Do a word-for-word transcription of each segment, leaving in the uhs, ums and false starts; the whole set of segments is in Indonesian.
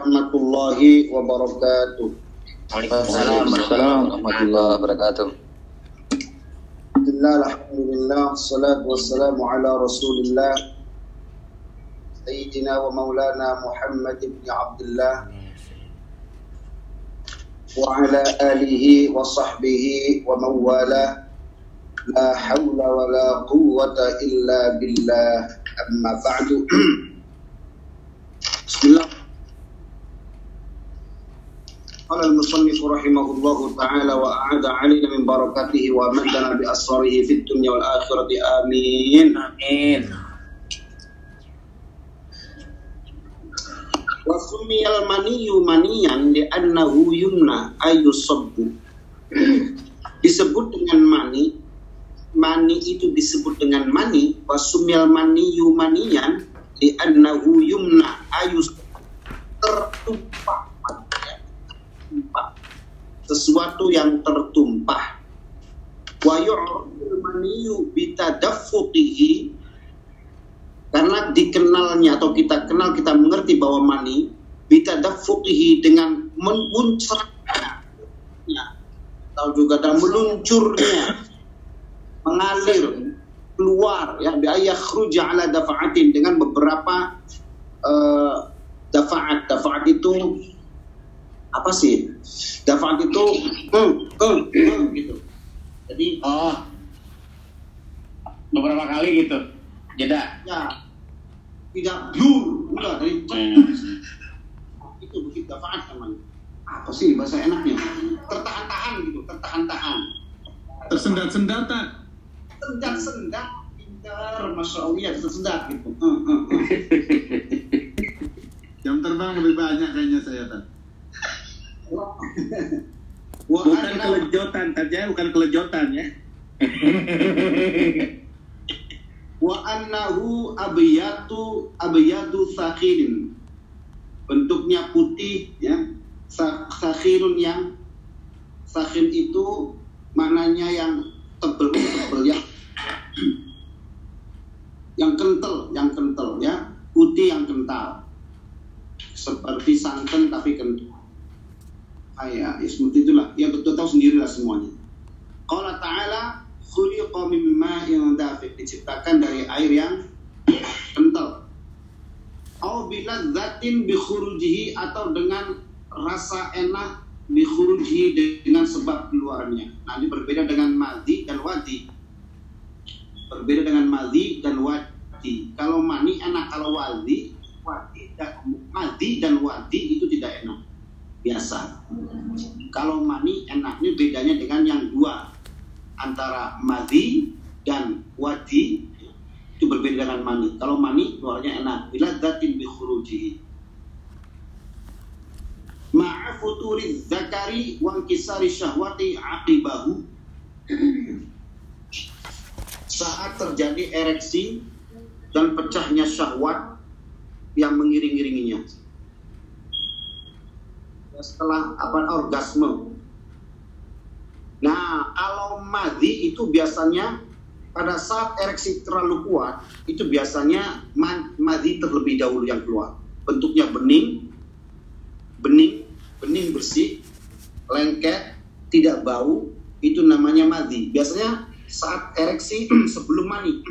warahmatullahi wabarakatuh. Waalaikumsalam warahmatullahi wabarakatuh. Alhamdulillah, salatu wassalamu ala rasulillah Sayyidina wa maulana Muhammad ibn Abdullah wa ala alihi wa sahbihi wa mawala. La hawla wa la quwwata illa billah. Amma ba'du. Bismillah. Qala al-musannif rahimahullahu ta'ala wa a'ada 'alaina min barakatihi wa amdana bi asrarihi fid dunya wal akhirati. Amin. Amin. Wa sumiyal maniyu maniyan li annahu yumna ayusabbu. Disebut dengan mani, mani itu disebut dengan mani, wasumil mani yumanian di annahu yumna ayus, tertumpah, tertumpah, sesuatu yang tertumpah. Wa yu'raful maniyu bitadaffuqihi, karena dikenalnya atau kita kenal, kita mengerti bahwa mani bitadaffuqihi dengan meluncurnya atau juga dalam meluncurnya mengalir keluar, ya, biaya khruja ala dafa'atin, dengan beberapa uh, dafa'at. Dafa'at itu apa sih? Dafa'at itu uh, uh, uh, gitu. Jadi oh, beberapa kali gitu. Jeda. Ya. Tidak blur, udah dari itu begitu dafa'at namanya. Apa sih bahasa enaknya? Tertahan-tahan gitu, tertahan-tahan. Tersendat-sendatan. Sendat-sendat, pintar, Masya Allah, ya, sendat gitu. Uh, uh, uh. Jam terbang lebih banyak kayaknya saya, Tan. Bukan kelejotan, Tanjaya, bukan kelejotan, ya. Wa annahu abyatu abyatu sakhirin. Bentuknya putih, ya. Sakhirun yang, sakhir itu maknanya yang tebel, tebel ya, yang kental, yang kental ya, putih yang kental, seperti santan tapi kental. Ayah, ya seperti itulah. Ya betul, tahu sendirilah semuanya. Qala Ta'ala khuliqa min ma'in dafiq, diciptakan dari air yang kental. Aw bilazzatin bi khurujihi, atau dengan rasa enak dikhurujhi, dengan sebab keluarnya. Nah, ini berbeda dengan madhi dan wadi. Berbeda dengan madhi dan wadi. Kalau mani enak, kalau wadi, wadi dan madhi dan wadi itu tidak enak. Biasa. Kalau mani enak, ini bedanya dengan yang dua. Antara madhi dan wadi itu berbeda dengan mani. Kalau mani keluarnya enak, bila datin bikhurujhi. Ma'a futuri zakari wa inkisari syahwati aqibahu, saat terjadi ereksi dan pecahnya syahwat yang mengiring-iringinya, setelah apa, orgasme. Nah, kalau madhi itu biasanya pada saat ereksi terlalu kuat, itu biasanya madhi terlebih dahulu yang keluar. Bentuknya bening, bening bening bersih, lengket, tidak bau, itu namanya madhi. Biasanya saat ereksi sebelum mani.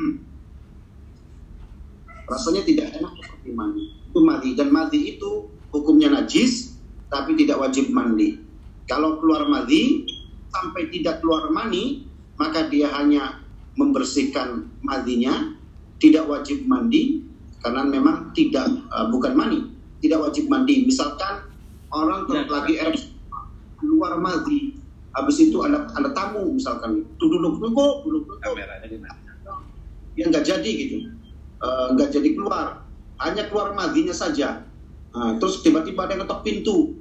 Rasanya tidak enak seperti mani. Itu madhi, dan madhi itu hukumnya najis tapi tidak wajib mandi. Kalau keluar madhi sampai tidak keluar mani, maka dia hanya membersihkan madhinya, tidak wajib mandi karena memang tidak uh, bukan mani, tidak wajib mandi. Misalkan orang ter- lagi ereksi luar madhi, habis itu ada ada tamu misalkan, duduk-duduk, duduk-duduk, ya nggak jadi gitu, nggak uh, jadi keluar, hanya keluar madhinya saja. Nah, terus tiba-tiba ada yang ketok pintu,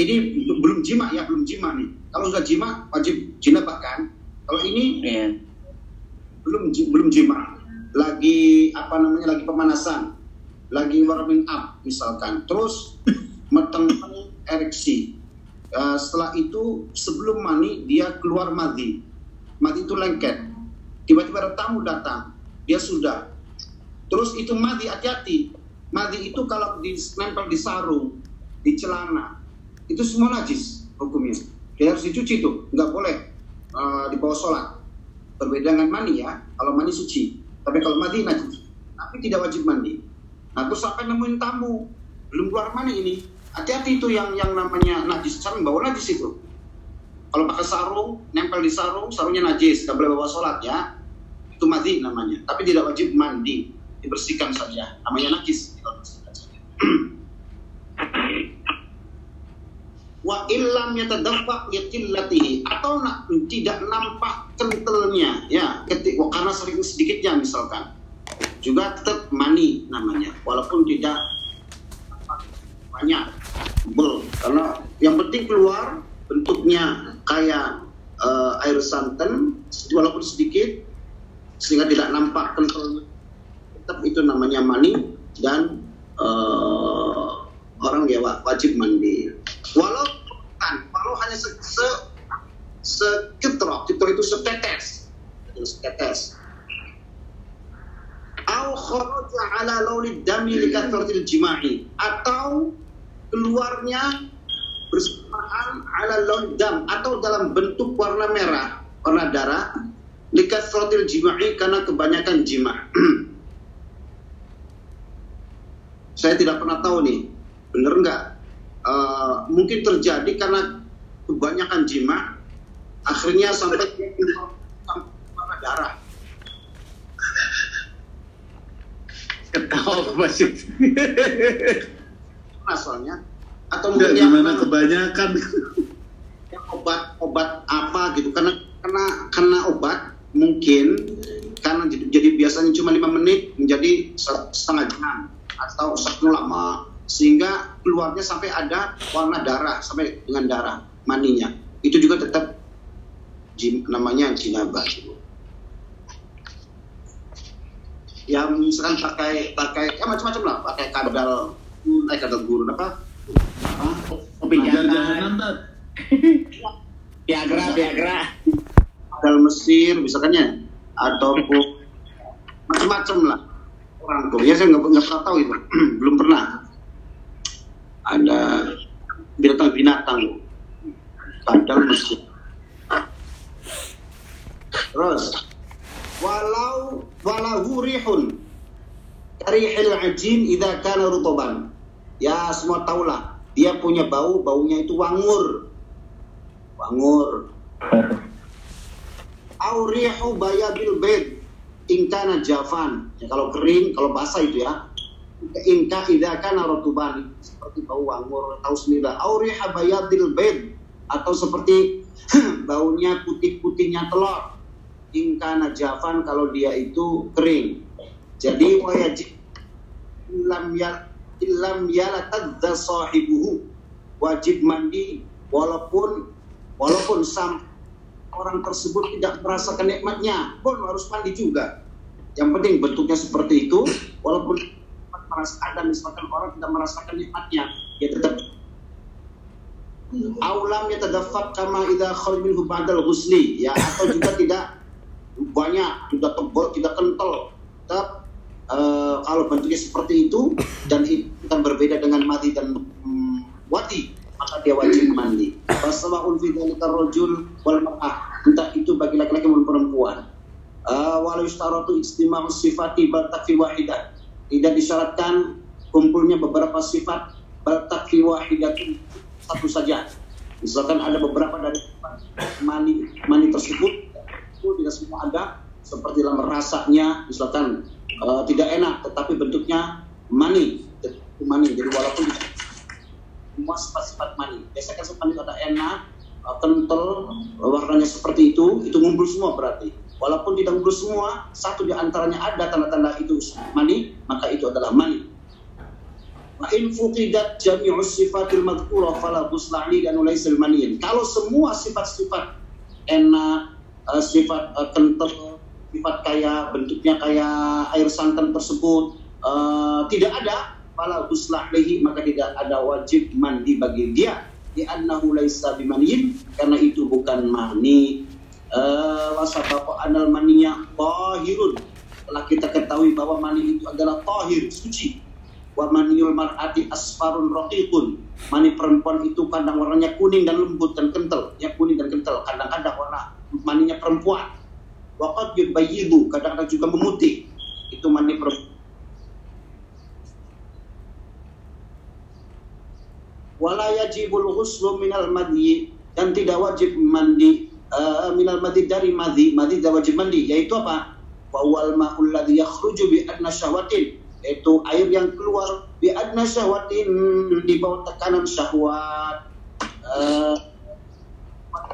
ini belum jima ya, belum jima nih. Kalau sudah jima wajib jinabah kan. Kalau ini yeah, belum belum jima, lagi apa namanya, lagi pemanasan, lagi warming up misalkan, terus metengah ereksi. Uh, setelah itu sebelum mani dia keluar madhi. Madhi itu lengket. Tiba-tiba ada tamu datang, dia sudah. Terus itu madhi, hati-hati. Najis itu kalau ditempel di sarung, di celana, itu semua najis hukumnya. Dia harus dicuci tuh, nggak boleh uh, dibawa sholat. Berbeda dengan mani ya, kalau mani suci, tapi kalau mani najis, tapi tidak wajib mandi. Nah terus sampai nemuin tamu, belum keluar mani ini, hati-hati itu yang yang namanya najis, sering bawa najis itu. Kalau pakai sarung, nempel di sarung, sarungnya najis, nggak boleh bawa sholat ya, itu mani namanya, tapi tidak wajib mandi, dibersihkan saja, namanya najis. Wa illam yatadaffaq liqillatihi, atau nak, tidak nampak kentalnya ya, ketik karena sering sedikitnya misalkan, juga tetap mani namanya walaupun tidak banyak bel, karena yang penting keluar bentuknya kayak uh, air santan walaupun sedikit sehingga tidak nampak kentalnya, tetap itu namanya mani dan uh, orang dia wajib mandi. Walau kan, walau hanya se se, se ketrok, ketrok itu setetes, setetes. Au kharaja ala launi dami likathril jima'i, atau keluarnya bersamaan ala launi dam, atau dalam bentuk warna merah, warna darah, likathril jima'i karena kebanyakan jima'. Saya tidak pernah tahu nih, bener nggak? Uh, mungkin terjadi karena kebanyakan jima, akhirnya sampai sampai darah. Ketawa masih. Asalnya atau mungkin ya, gimana yang, kebanyakan obat-obat apa gitu, karena karena karena obat mungkin karena jadi, jadi biasanya cuma lima menit menjadi setengah jam atau satu lama, sehingga keluarnya sampai ada warna darah, sampai dengan darah maninya, itu juga tetap jim, namanya jinabah. Yang misalkan pakai pakai ya macam-macam lah, pakai kadal, eh kadal gurun apa? Obat jahanan, Viagra, Viagra, kadal Mesir misalkannya, ataupun macam-macam lah orang tuh. Ya saya nggak nggak pernah tahu itu, belum pernah. Ada binatang-binatang kadal Mesir. Terus walau walahu rihun karihil ajin idza kana rutuban, ya semua tahulah dia punya bau, baunya itu wangur wangur au rihu bayabil bid in kana jafan, ya kalau kering, kalau basah itu ya, inka idza kana rutuban, seperti bau wangur, tahu sendiri, au riha bayadil bid, atau seperti baunya putih-putihnya telur, in kana jafan kalau dia itu kering. Jadi wajib lam ya lam yalatadza sahibuhu, wajib mandi walaupun walaupun sam orang tersebut tidak merasakan nikmatnya pun harus mandi juga. Yang penting bentuknya seperti itu, walaupun merasa ada misalkan orang tidak merasakan nikmatnya, dia tetap aulam ya tadaffaq kama idza kharaj minhu ba'dal ghusli, ya atau juga tidak banyak, tidak tebal, tidak kental, tetap uh, kalau bentuknya seperti itu dan itu kan berbeda dengan mati dan um, wati, maka dia wajib mandi. Fasawaun fi dzalika rajul wal mar'ah, entah itu bagi laki-laki maupun perempuan. Uh, wala yustaratu istima'u sifati bal takfi wahidah, tidak disyaratkan kumpulnya beberapa sifat, bal takfi wahidatun, satu saja. Misalkan ada beberapa dari mani mani tersebut, itu tidak semua ada, seperti dalam rasanya misalkan uh, tidak enak tetapi bentuknya mani, mani. Jadi walaupun semua sifat-sifat mani, biasanya sifat mani ada enak, uh, kental, warnanya seperti itu, itu ngumpul semua berarti. Walaupun tidak ngumpul semua, satu di antaranya ada tanda-tanda itu mani, maka itu adalah mani. Wa in fuqidat jami'u sifatil madhkurah fala ghusla li dan laisal maniyin. Kalau semua sifat-sifat enak, sifat kental, sifat kaya bentuknya kayak air santan tersebut uh, tidak ada, fala ghusla lihi, maka tidak ada wajib mandi bagi dia. Li annahu laisa bimaniyin, karena itu bukan mani. Wasabako anal maninya tahirun, telah kita ketahui bahwa mani itu adalah tahir, suci. wa maniyul mar'ati asfarun raqiqun. Mani perempuan itu kadang warnanya kuning dan lembut dan kental, ya kuning dan kental, kadang-kadang warna maninya perempuan. Wa qad yubayyidu, kadang-kadang juga memutih. Itu mani perempuan. Wala yajibul ghuslu minal madhi, dan tidak wajib mandi uh, minal madhi dari madhi, madhi tidak wajib mandi, yaitu apa? Wa wal ma'ul ladzi yakhruju bi adna syahwatin, yaitu air yang keluar bi adna syahwatin di bawah tekanan syahwat, eh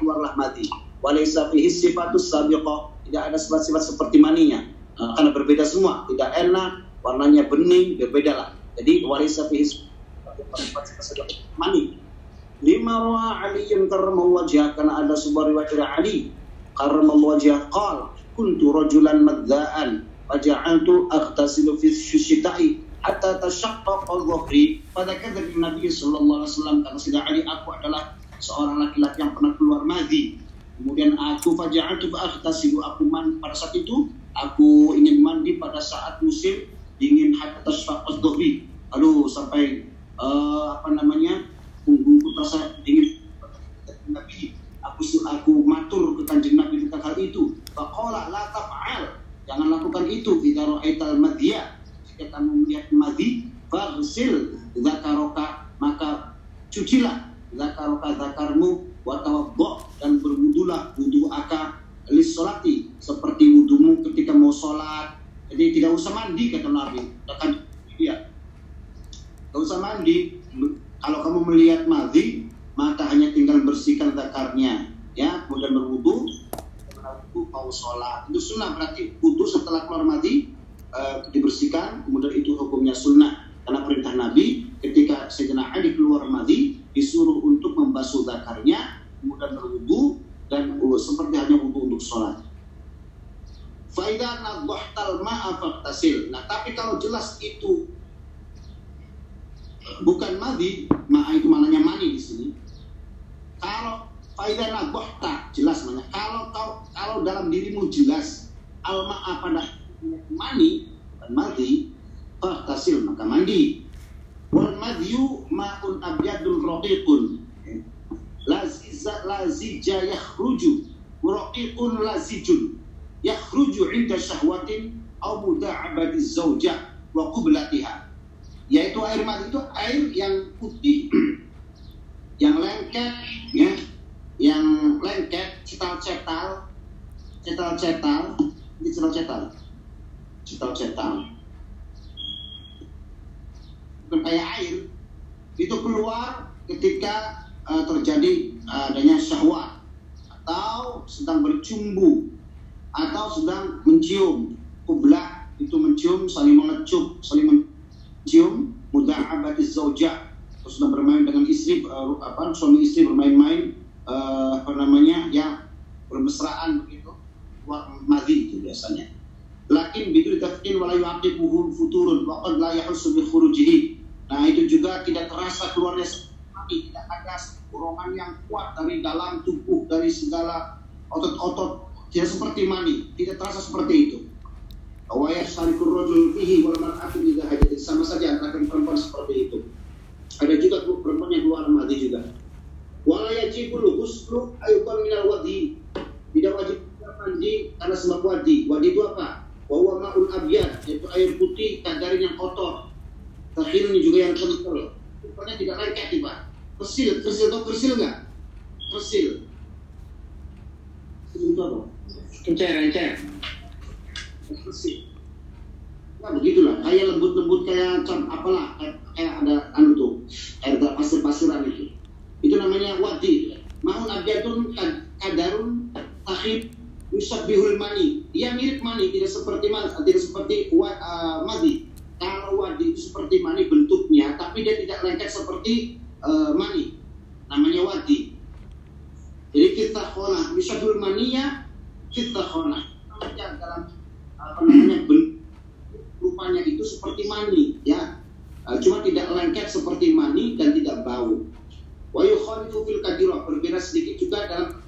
keluarlah madhi. Walaysa fihi sifatus sabiqah, tidak ada sifat-sifat seperti maninya, uh, karena berbeda semua, tidak enak, warnanya bening, berbedalah. Jadi walaysa fihi sifat-sifat seperti mani. Lima ra'a Aliyyun karma wajhah, karena ada sebuah riwayat dari Ali karma wajhah qala kuntu rajulan madzaan faja'altu aghtasilu fi syita'i hatta tashaqqaqa dhuhri. Pada kata Nabi sallallahu alaihi wasallam, karena sejak Ali aku adalah seorang laki-laki yang pernah keluar madhi, kemudian aku faja'altu aghtasilu, aku mandi pada saat itu, aku ingin mandi pada saat musim dingin, hatta tashaqqaqa dhuhri, lalu sampai uh, apa namanya punggungku terasa dingin. Nabi aku aku matur ke Kanjeng Nabi tentang hal itu. Faqala la taf'al, jangan lakukan itu. Idza ra'aital madhiya, jika kamu melihat madhi, faghsil dzakaroka, maka cucilah dzakaroka, dzakarmu, wa tawaddo, dan berwudulah wudu aka lis salati, seperti wudumu ketika mau salat. Jadi tidak usah mandi, kata Nabi. Katakan dia, tidak usah mandi. Kalau kamu melihat madhi, maka hanya tinggal bersihkan zakarnya, ya, kemudian berwudu, berwudu mau sholat. Itu sunnah, berarti wudu setelah keluar madhi uh, dibersihkan, kemudian itu hukumnya sunnah. Karena perintah Nabi ketika Sayyidina Ali keluar madhi disuruh untuk membasuh zakarnya, kemudian berwudu dan uh, seperti hanya wudu untuk sholat. Faida nadhahtal ma'a faqtasil. Nah, tapi kalau jelas itu bukan madhi, maka itu mananya mani di sini. Kalau faida nabahta, jelas mana. Kalau kau kalau dalam dirimu jelas almaa pada mani, bukan madhi, faqtasil, maka mandi. Wal madhiyu ma'un abyadun raqiqun laziza lazija yakhruju raqiqun lazijun yakhruju 'inda syahwatin aw muda'abati zaujah wa qublatiha. Yaitu air madhi itu air yang putih, yang lengket, ya, yang lengket, cetal-cetal, cetal-cetal, ini cetal-cetal, cetal-cetal, bukan kayak air, itu keluar ketika uh, terjadi uh, adanya syahwat, atau sedang bercumbu, atau sedang mencium, kublah itu mencium, saling mengecup, saling mencium, muda'abatiz zaujah, sudah bermain dengan istri, uh, apa, suami istri bermain-main, uh, apa namanya, ya, bermesraan begitu, madhi itu biasanya. Lakin bidul tafkin walayu aqibuhul futurun waqad la yahussu bi khurujihi. Nah, itu juga tidak terasa keluarnya seperti, tidak ada dorongan yang kuat dari dalam tubuh, dari segala otot-otot, tidak seperti mani, tidak terasa seperti itu. Wa yasharikur rajul fihi wal mar'atu idza hadatsa, sama saja antara perempuan seperti itu. Ada juga perempuan yang keluar madhi juga. Wala yajibul ghuslu ayukan minal wadi, tidak wajib mandi karena sebab wadi. Wadi itu apa? Wa huwa ma'un abyad, yaitu air putih kadarnya yang kotor, takhirnya juga yang kental, rupanya tidak lengket, tiba persil, persil atau persil nggak? Persil itu apa? Encer-encer persil, nah begitulah, kayak lembut-lembut, kayak cam apalah, kayak ada anu tuh, air pasir-pasiran itu, itu namanya wadi. Ma'un abjadun kadarun takhib yusabbihul mani, dia mirip mani, tidak seperti mani, tidak seperti uh, madhi. Kalau wadi itu seperti mani bentuknya, tapi dia tidak lengket seperti uh, mani, namanya wadi. Jadi kita khonah yusabbihul maniya, kita khonah dalam apa namanya bentuk, rupanya itu seperti mani, ya, cuma tidak lengket seperti mani dan tidak bau. Wa yukhalitu fil kadirah, berbeda sedikit juga dalam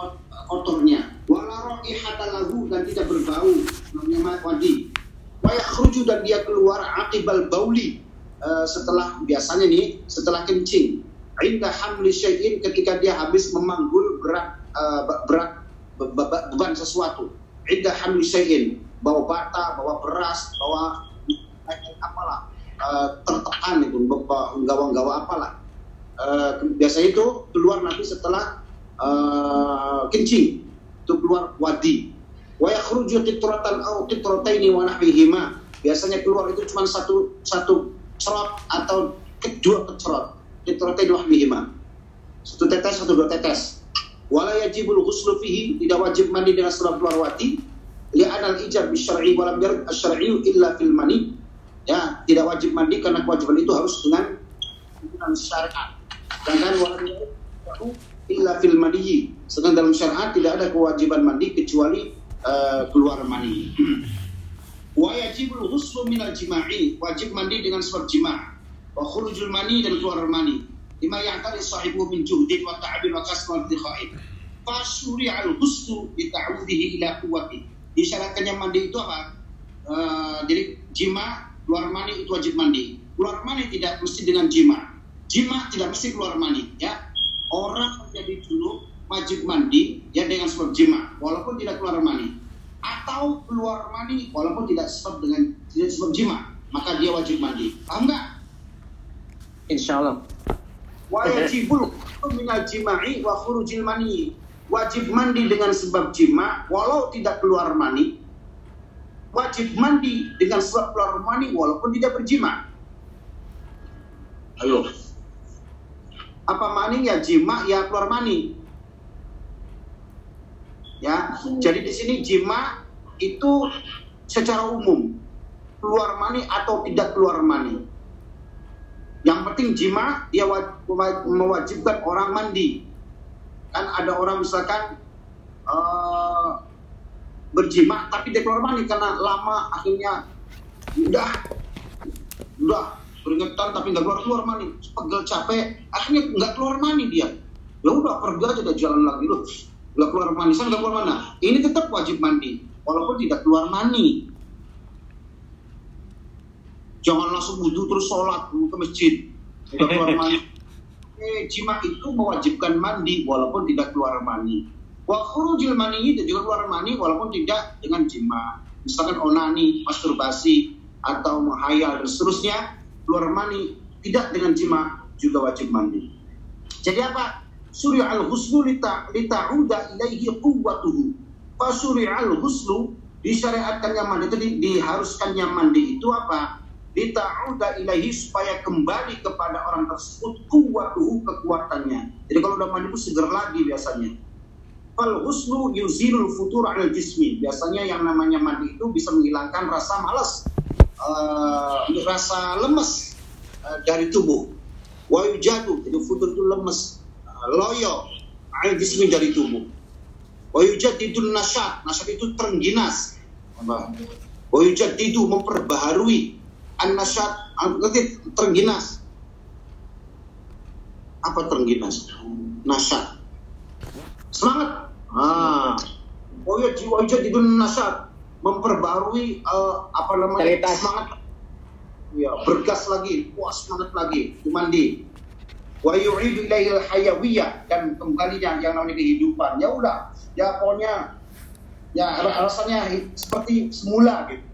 kotornya. Wala raihata lahu, dan tidak berbau, namanya wadi. Wa yakhruju, dan dia keluar aqibal bauli uh, setelah biasanya nih setelah kencing, inda hamli syai'in, ketika dia habis memanggul berat uh, berat beban sesuatu, inda hamli syai'in, bawa bata, bawa beras, bawa apalah, uh, tertekan itu, gawa-gawa apalah. Uh, biasanya itu keluar nanti setelah uh, kencing itu keluar wadi, wa yakhruju qitratan aw qitrataini wa nahwihima, biasanya keluar itu cuma satu satu cerot atau kedua cerot, qitrataini wa nahwihima, satu tetes atau dua tetes. Wala yajibul ghuslu fihi, tidak wajib mandi dengan setelah keluar wadi, li'anal ijab bisyar'i wa lam yarj asy-syar'i illa fil mani, ya tidak wajib mandi karena kewajiban itu harus dengan dengan syariat. Sedangkan wajib illa fil mani, sedangkan dalam syariat tidak ada kewajiban mandi kecuali uh, keluar mani. Wa yajibul ghuslu minal jima'i, wajib mandi dengan sebab jima'. Wa khurujul mani, dan keluar mani. Lima ya'tari sahibu min juhdin wa ta'abin wa kasman dikhain. Fa syuri'al ghuslu bita'udhihi ila quwwati. Disyaratkannya mandi itu apa? Uh, jadi jima', keluar mani itu wajib mandi. Keluar mani tidak mesti dengan jima'. Jima' tidak mesti keluar mani, ya. Orang menjadi junub wajib mandi ya dengan sebab jima, walaupun tidak keluar mani, atau keluar mani walaupun tidak sebab dengan tidak sebab jima, maka dia wajib mandi. Paham enggak? Insyaallah. Wajibul minal jima'i wa khurujil mani, wajib mandi dengan sebab jima walau tidak keluar mani, wajib mandi dengan sebab keluar mani walaupun tidak berjima. Ayo. Apa mani ya jima ya keluar mani, ya. Jadi di sini jima itu secara umum, keluar mani atau tidak keluar mani. Yang penting jima dia mewajibkan orang mandi. Kan ada orang misalkan uh, berjima tapi dia keluar mani karena lama, akhirnya udah udah keringetan tapi nggak keluar keluar mani, pegel capek, akhirnya nggak keluar mani dia. Ya udah pergi aja, udah jalan lagi loh, nggak keluar mani, saya nggak keluar mana. Ini tetap wajib mandi, walaupun tidak keluar mani. Jangan langsung wudhu terus sholat ke masjid, nggak keluar mani. Eh, jima itu mewajibkan mandi walaupun tidak keluar mani. Wa khurujil mani, dan juga keluar mani walaupun tidak dengan jima. Misalkan onani, masturbasi, atau menghayal dan seterusnya. Keluar mani tidak dengan jima juga wajib mandi. Jadi apa? Suri'al huslu lita'uda ilaihi quwwatuhu. Fa suri'al huslu, disyariatkannya mandi itu, diharuskannya mandi itu apa? Lita'uda ilaihi, supaya kembali kepada orang tersebut quwwatuhu, kekuatannya. Jadi kalau udah mandi itu seger lagi biasanya. Fal huslu yuzilul futur 'alal jismi. Biasanya yang namanya mandi itu bisa menghilangkan rasa malas. Uh, rasa lemes uh, dari tubuh, wayu jadu, jadi futur itu lemes, uh, loyo, al jismi dari tubuh, wayu jadidu nasyat, nasyat itu terengginas, wayu jadidu memperbaharui, an nasyat, nanti terengginas, apa terengginas, nasyat, semangat, ah, wayu jadidu nasyat, memperbarui uh, apa namanya Talitas. Semangat, ya, bergas lagi, puas semangat lagi, mandi. Wa yu'idu ilaihil hayawiyah, dan kembali yang yang namanya kehidupan. Ya udah, ya pokoknya ya rasanya seperti semula gitu.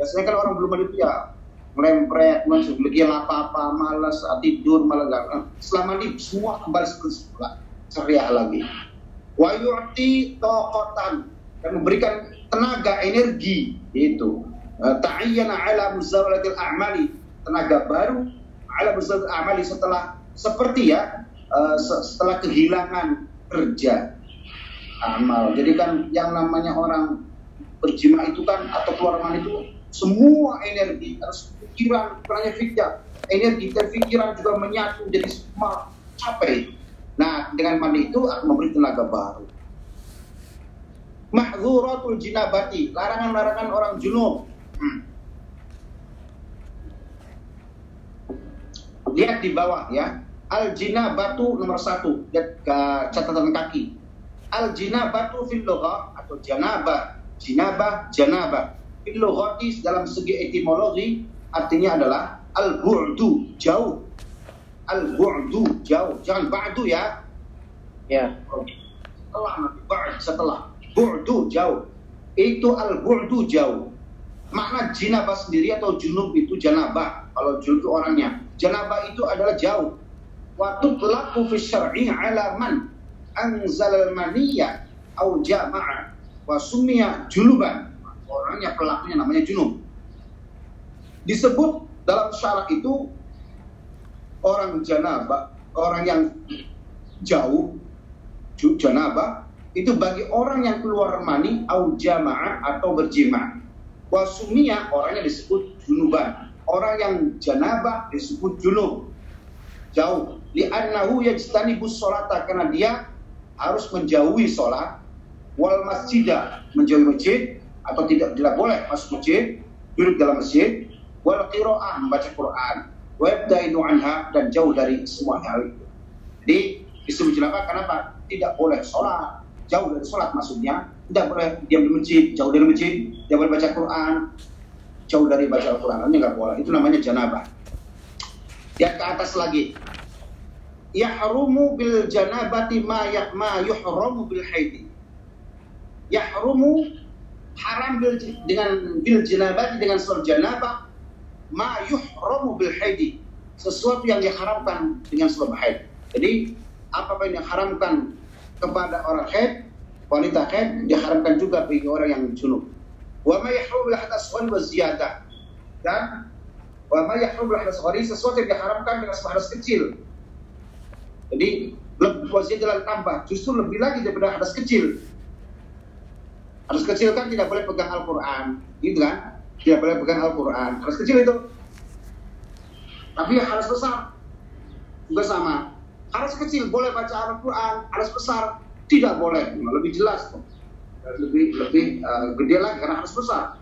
Biasanya kan orang belum mandi ya melempret, masuk lagi apa-apa, malas, tidur, malas. Selama ini semua kembali seperti semula, ceria lagi. Wa yu'ti taqatan, dan memberikan tenaga, energi, itu ta'ayyana ala muzawalatil a'mali, tenaga baru ala muzawalatil a'mali, setelah seperti ya setelah kehilangan kerja amal. Jadi kan yang namanya orang berjima itu kan atau keluar mani itu semua energi, harus pikiran, bukan hanya fikir, energi dan pikiran juga menyatu, jadi semua capek. Nah dengan mani itu akan memberi tenaga baru. Mahdzuratul jinabati, larangan-larangan orang junub. Hmm. Lihat di bawah ya. Al jinabatu nomor satu, lihat ke catatan kaki. Al jinabatu fil lughah atau janabah, jinabah, janabah. Fil lughati dalam segi etimologi artinya adalah al-bu'du, jauh. Al-bu'du, jauh. Jangan ba'du ya. Ya. Setelah nanti, ba'd, setelah. Bu'du, jauh. Itu al-bu'du, jauh. Makna jinabah sendiri atau junub itu janabah. Kalau junub itu orangnya. Janabah itu adalah jauh. Wa tutlaku fi syar'i ala man anzalal maniyya au jama'a wa summiya junuban. Orangnya pelakunya namanya junub. Disebut dalam syarak itu orang janabah, orang yang jauh janabah itu bagi orang yang keluar mani au jama'a atau berjima'. Wa summiya orangnya disebut junuban. Orang yang janabah disebut junub. Jauh. Li'annahu yajtanibus sholata, karena dia harus menjauhi sholat. Wal masjidah, menjauhi masjid atau tidak tidak boleh masuk masjid, duduk dalam masjid. Wal qira'ah, membaca Quran. Wa yabda'inu anha, dan jauh dari semua hal itu. Jadi disebut janabah kenapa? Tidak boleh sholat, jauh dari sholat maksudnya. Tidak boleh diam di masjid, jauh dari masjid. Tidak boleh baca Quran, jauh dari baca Al-Quran. Ini nggak boleh. Itu namanya janabah. Lihat ke atas lagi. Yahrumu bil janabati ma yuhramu bil haidi. Yahrumu haram bil, dengan bil janabati dengan surat janabah ma yuhramu bil haidi, sesuatu yang diharamkan dengan surat haid. Jadi apapun yang diharamkan kepada orang haid, wanita haid diharamkan juga bagi orang yang junub. Wa ma yahrumu bil hadas wa ziyadah. Dan wa ma yahrumul hadas ghari, sesuatu yang diharamkan dengan hadas kecil. Jadi lebih jalan tambah, justru lebih lagi daripada hadas kecil. Hadas kecil kan tidak boleh pegang Al-Qur'an, gitu kan? Tidak boleh pegang Al-Qur'an. Hadas kecil itu. Tapi hadas besar juga sama. Hadas kecil boleh baca Al-Qur'an, hadas besar tidak boleh. Lebih jelas tuh. Lebih lebih uh, gede lagi karena hadas besar.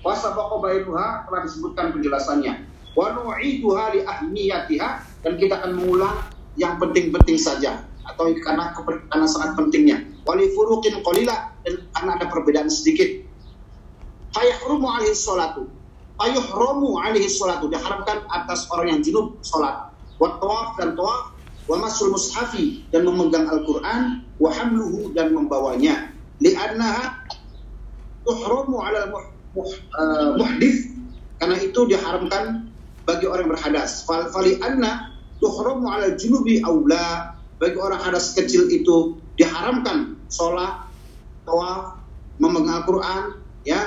Wasabaqo bainuha, telah disebutkan penjelasannya. Wa nu'iduha li ahmiyatiha, dan kita akan mengulang yang penting-penting saja atau karena karena sangat pentingnya. Wa li furuqin qalila, dan karena ada perbedaan sedikit. Fayahrumu alaihi sholatu. Fayuhramu alaihi sholatu, diharamkan atas orang yang junub salat. Wa tawaf, dan tawaf, wa masul mushafi, dan memegang Al-Qur'an, wa hamluhu, dan membawanya. Li'annaha tuhramu 'alal Uh, muhdif, karena itu diharamkan bagi orang yang berhadas. Fal fali anna tuhramu ala junubi aula, bagi orang hadas kecil itu diharamkan sholat, tawaf, memegang Al-Qur'an, ya,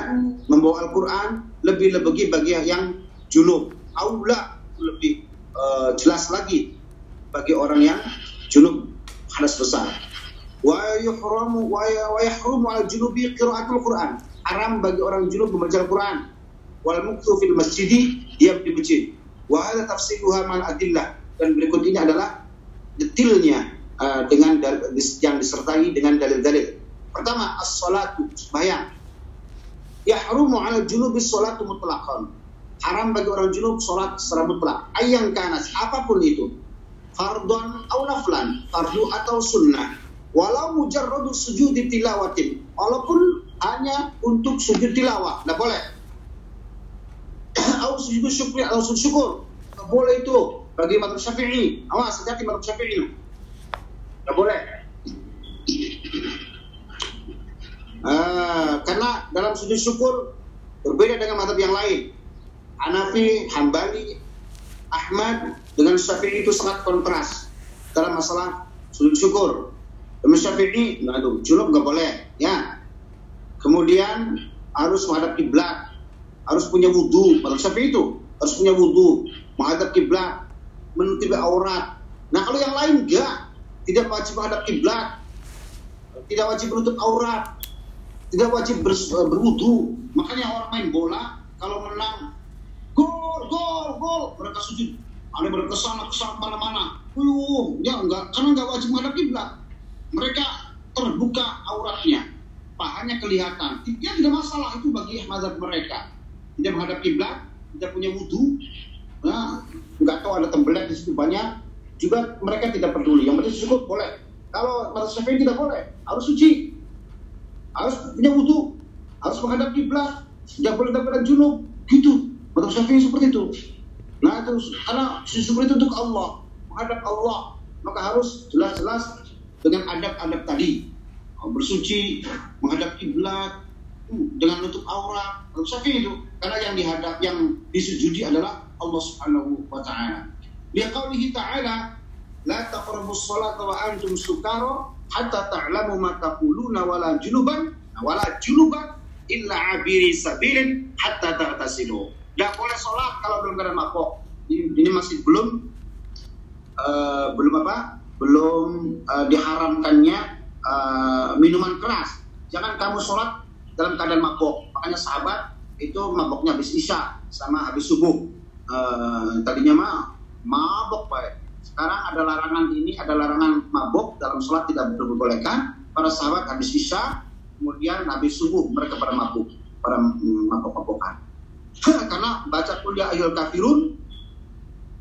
membawa Al-Qur'an, lebih lebih bagi yang junub. Aula lebih uh, jelas lagi bagi orang yang junub hadas besar. Wa yuhramu wa yahrumu ala junubi qira'atul Qur'an. Haram bagi orang junub membaca Al-Qur'an. Wal muktu fil masjidi, diam di masjid. Wa hadza tafsiluha ma'al adillah, dan berikut ini adalah detailnya uh, dengan dal- yang disertai dengan dalil-dalil. Pertama, as-salatu, sembahyang. Yahrumu 'alal junubi as-salatu mutlaqan. Haram bagi orang junub salat secara mutlak. Ayang kanas, apapun itu. Fardhon aw naflan, fardu atau sunnah. Walau mujarradu sujudi tilawatin, walaupun hanya untuk sujud tilawah, tidak boleh. Atau sujud syukri atau sujud syukur, tidak boleh itu bagi mazhab Syafi'i. Awas, hati-hati mazhab Syafi'i, tidak boleh. Uh, karena dalam sujud syukur berbeda dengan mazhab yang lain. Hanafi, Hambali, Ahmad dengan Syafi'i itu sangat kontras dalam masalah sujud syukur. Mazhab Syafi'i, aduh, junub tidak boleh, ya. Kemudian harus menghadap kiblat, harus punya wudu. Pada Syafi'i itu harus punya wudu, menghadap kiblat, menutupi aurat. Nah kalau yang lain enggak, tidak wajib menghadap kiblat, tidak wajib menutup aurat, tidak wajib berwudu. Makanya orang main bola kalau menang, gol, gol, gol, mereka sujud. Ada mereka kesana kesana mana-mana. Uyuh, ya enggak, karena enggak wajib menghadap kiblat. Mereka terbuka auratnya, pahanya kelihatan. Ya tidak masalah itu bagi mazhab mereka. Tidak menghadap kiblat, tidak punya wudu. Nah, enggak tahu ada tembelak di situ banyak. Juga mereka tidak peduli. Yang penting cukup boleh. Kalau mazhab Syafi'i tidak boleh. Harus suci. Harus punya wudu. Harus menghadap kiblat. Tidak boleh daripada junub. Gitu. Mazhab Syafi'i seperti itu. Nah itu karena syukur itu untuk Allah, menghadap Allah, maka harus jelas-jelas dengan adab-adab tadi, bersuci, menghadap kiblat, dengan nutup aurat, harus seperti itu. Karena yang dihadap, yang disujudi adalah Allah Subhanahu wa Ta'ala. Dia qaulihi ta'ala, la taqrabus sholata wa antum sukara hatta ta'lamu ma taquluna wala junuban wala junuban illa abiri sabilin hatta ta'tasilu. Tidak boleh sholat kalau belum keadaan mabok. Ini masih belum uh, belum apa? Belum uh, diharamkannya uh, minuman keras. Jangan kamu sholat dalam keadaan mabok. Makanya sahabat itu maboknya habis isya sama habis subuh. Uh, tadinya mah mabok pak. Sekarang ada larangan ini, ada larangan mabok dalam sholat tidak diperbolehkan. Para sahabat habis isya, kemudian habis subuh mereka pada mabok, pada mabok-mabokan. Karena baca qul ya ayyuhal kafirun,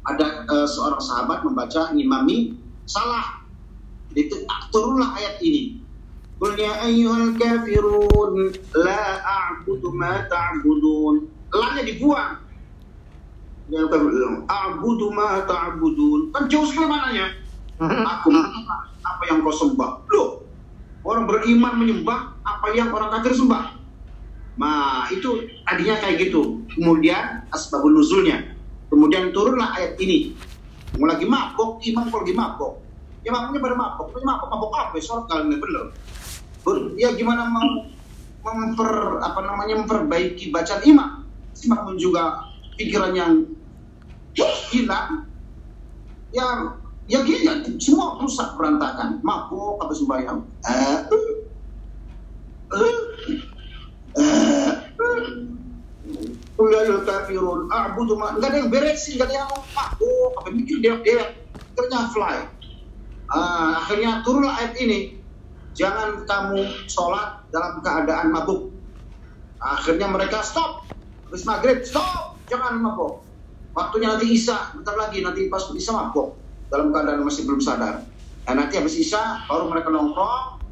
ada uh, seorang sahabat membaca ngimami salah. Itu turunlah ayat ini. Qul ya ayyuhal kafirun la a'budu ma ta'budun. Lanya dibuang. Ya kafirun, a'budu ma ta'budun. Kan jauh sekali maknanya. Aku menyembah apa yang kau sembah. Loh, orang beriman menyembah apa yang orang kafir sembah. Nah itu tadinya kayak gitu. Kemudian asbabun nuzulnya, kemudian turunlah ayat ini. Mau lagi mabok, imam lagi mabok. Ya maboknya pada mabok, mabok mabok apa? Sholat kalian bener. Ya gimana mau memper apa namanya memperbaiki bacaan imam? Si makmum juga pikiran yang hilang. Ya ya gila, semua rusak berantakan. Mabok apa sembahyang? Eh, eh. Ulul kafirun a'budu ma, enggak ada yang beresin, enggak ada yang mabuk, apa mikir dia-dia akhirnya fly. Uh, akhirnya turunlah ayat ini, jangan kamu sholat dalam keadaan mabuk. Akhirnya mereka stop, habis maghrib stop, jangan mabuk. Waktunya nanti isya, bentar lagi nanti pas isya mabuk dalam keadaan masih belum sadar. Nah, nanti habis isya baru mereka nongkrong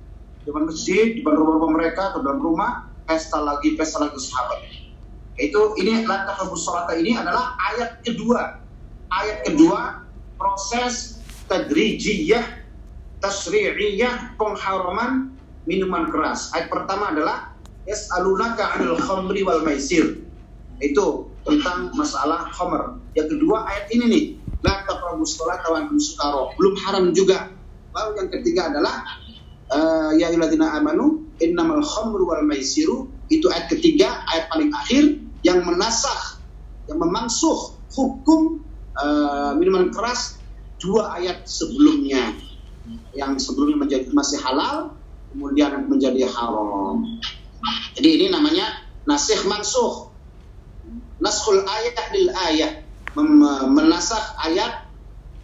di depan masjid, di depan rumah-rumah mereka atau dalam rumah. Pesta lagi, pesta lagi sahabat. Itu ini latah bersolata ini adalah ayat kedua. Ayat kedua proses tadrijiyah, tasri'iyah pengharaman minuman keras. Ayat pertama adalah yas'alunaka 'anil khamri wal maisir. Itu tentang masalah khamr. Yang kedua ayat ini nih, latah bersolata wa antum sukara. Belum haram juga. Lalu yang ketiga adalah ya ayyuhalladzina amanu innamal khamru wal maisiru. Itu ayat ketiga, ayat paling akhir yang menasakh, yang memangsuh hukum uh, minuman keras dua ayat sebelumnya, yang sebelumnya menjadi masih halal kemudian menjadi haram. Jadi ini namanya nasikh mansukh, naskhul ayat lil ayat, menasakh ayat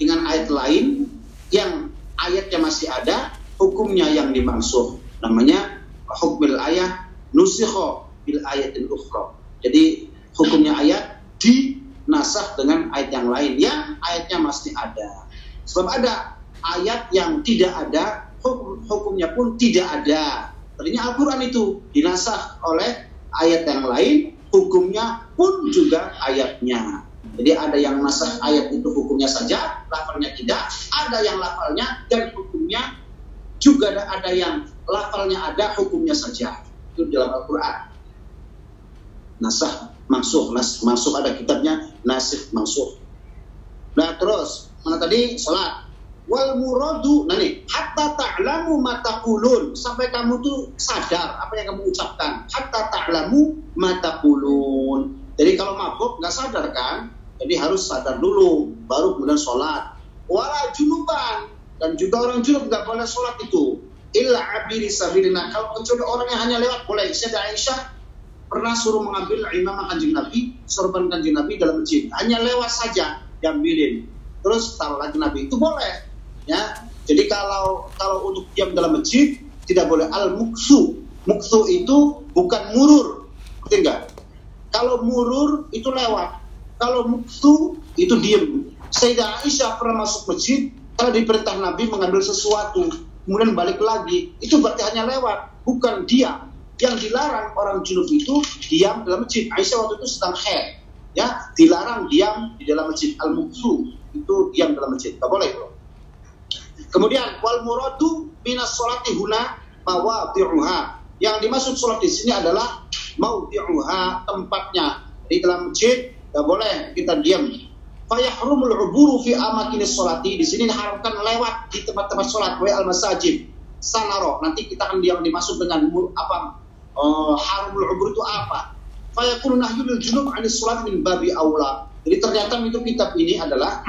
dengan ayat lain yang ayatnya masih ada, hukumnya yang dimansuh, namanya hukmil ayat nusikho bil ayatin ukhra. Jadi hukumnya ayat dinasakh dengan ayat yang lain yang ayatnya masih ada. Sebab ada ayat yang tidak ada, hukum, hukumnya pun tidak ada. Tadinya Al-Quran itu dinasakh oleh ayat yang lain, hukumnya pun juga ayatnya. Jadi ada yang nasakh ayat itu hukumnya saja, lafalnya tidak. Ada yang lafalnya dan hukumnya juga ada, ada yang lafalnya ada, hukumnya saja. Itu dalam Al-Quran. Nasakh, mansukh, nas, mansukh ada kitabnya, nasikh, mansukh. Nah terus, mana tadi? Salat. Wal muradu, nah nih, hatta ta'lamu ma taqulun. Sampai kamu tuh sadar apa yang kamu ucapkan. Hatta ta'lamu ma taqulun. Jadi kalau mabuk nggak sadar kan? Jadi harus sadar dulu, baru kemudian salat. Wala junuban. Dan juga orang junub nggak boleh sholat itu. Illa abiri sabilina. Kalau kecuali orang yang hanya lewat boleh. Sayyidah Aisyah pernah suruh mengambil imamah kanjeng Nabi, sorban kanjeng Nabi dalam masjid. Hanya lewat saja diambilin. Terus taruh lagi Nabi, itu boleh. Ya. Jadi kalau kalau untuk diam dalam masjid tidak boleh al muksu. Muksu itu bukan murur, ngerti nggak? Kalau murur itu lewat. Kalau muksu itu diam. Sayyidah Aisyah pernah masuk masjid. Kalau diperintah Nabi mengambil sesuatu, kemudian balik lagi, itu berarti hanya lewat, bukan diam. Yang dilarang orang junub itu diam dalam masjid. Aisyah waktu itu sedang haid. ya, dilarang diam di dalam masjid. Al-muksu itu diam dalam masjid, tak boleh bro. Kemudian wal muradu minas sholati huna mawadi'uha. Yang dimaksud sholat di sini adalah mawdi'uha, tempatnya. Di dalam masjid tak boleh kita diam. Fayahrumul uburu fi amakinis sholati. Di sini diharamkan lewat di tempat-tempat sholat. Wa al-masajid sanaro. Nanti kita akan yang dimaksud dengan apa? Oh, harumul ubur itu apa? Fayaqulu nahyul junub anis sholat min babi aula. Jadi ternyata itu kitab ini adalah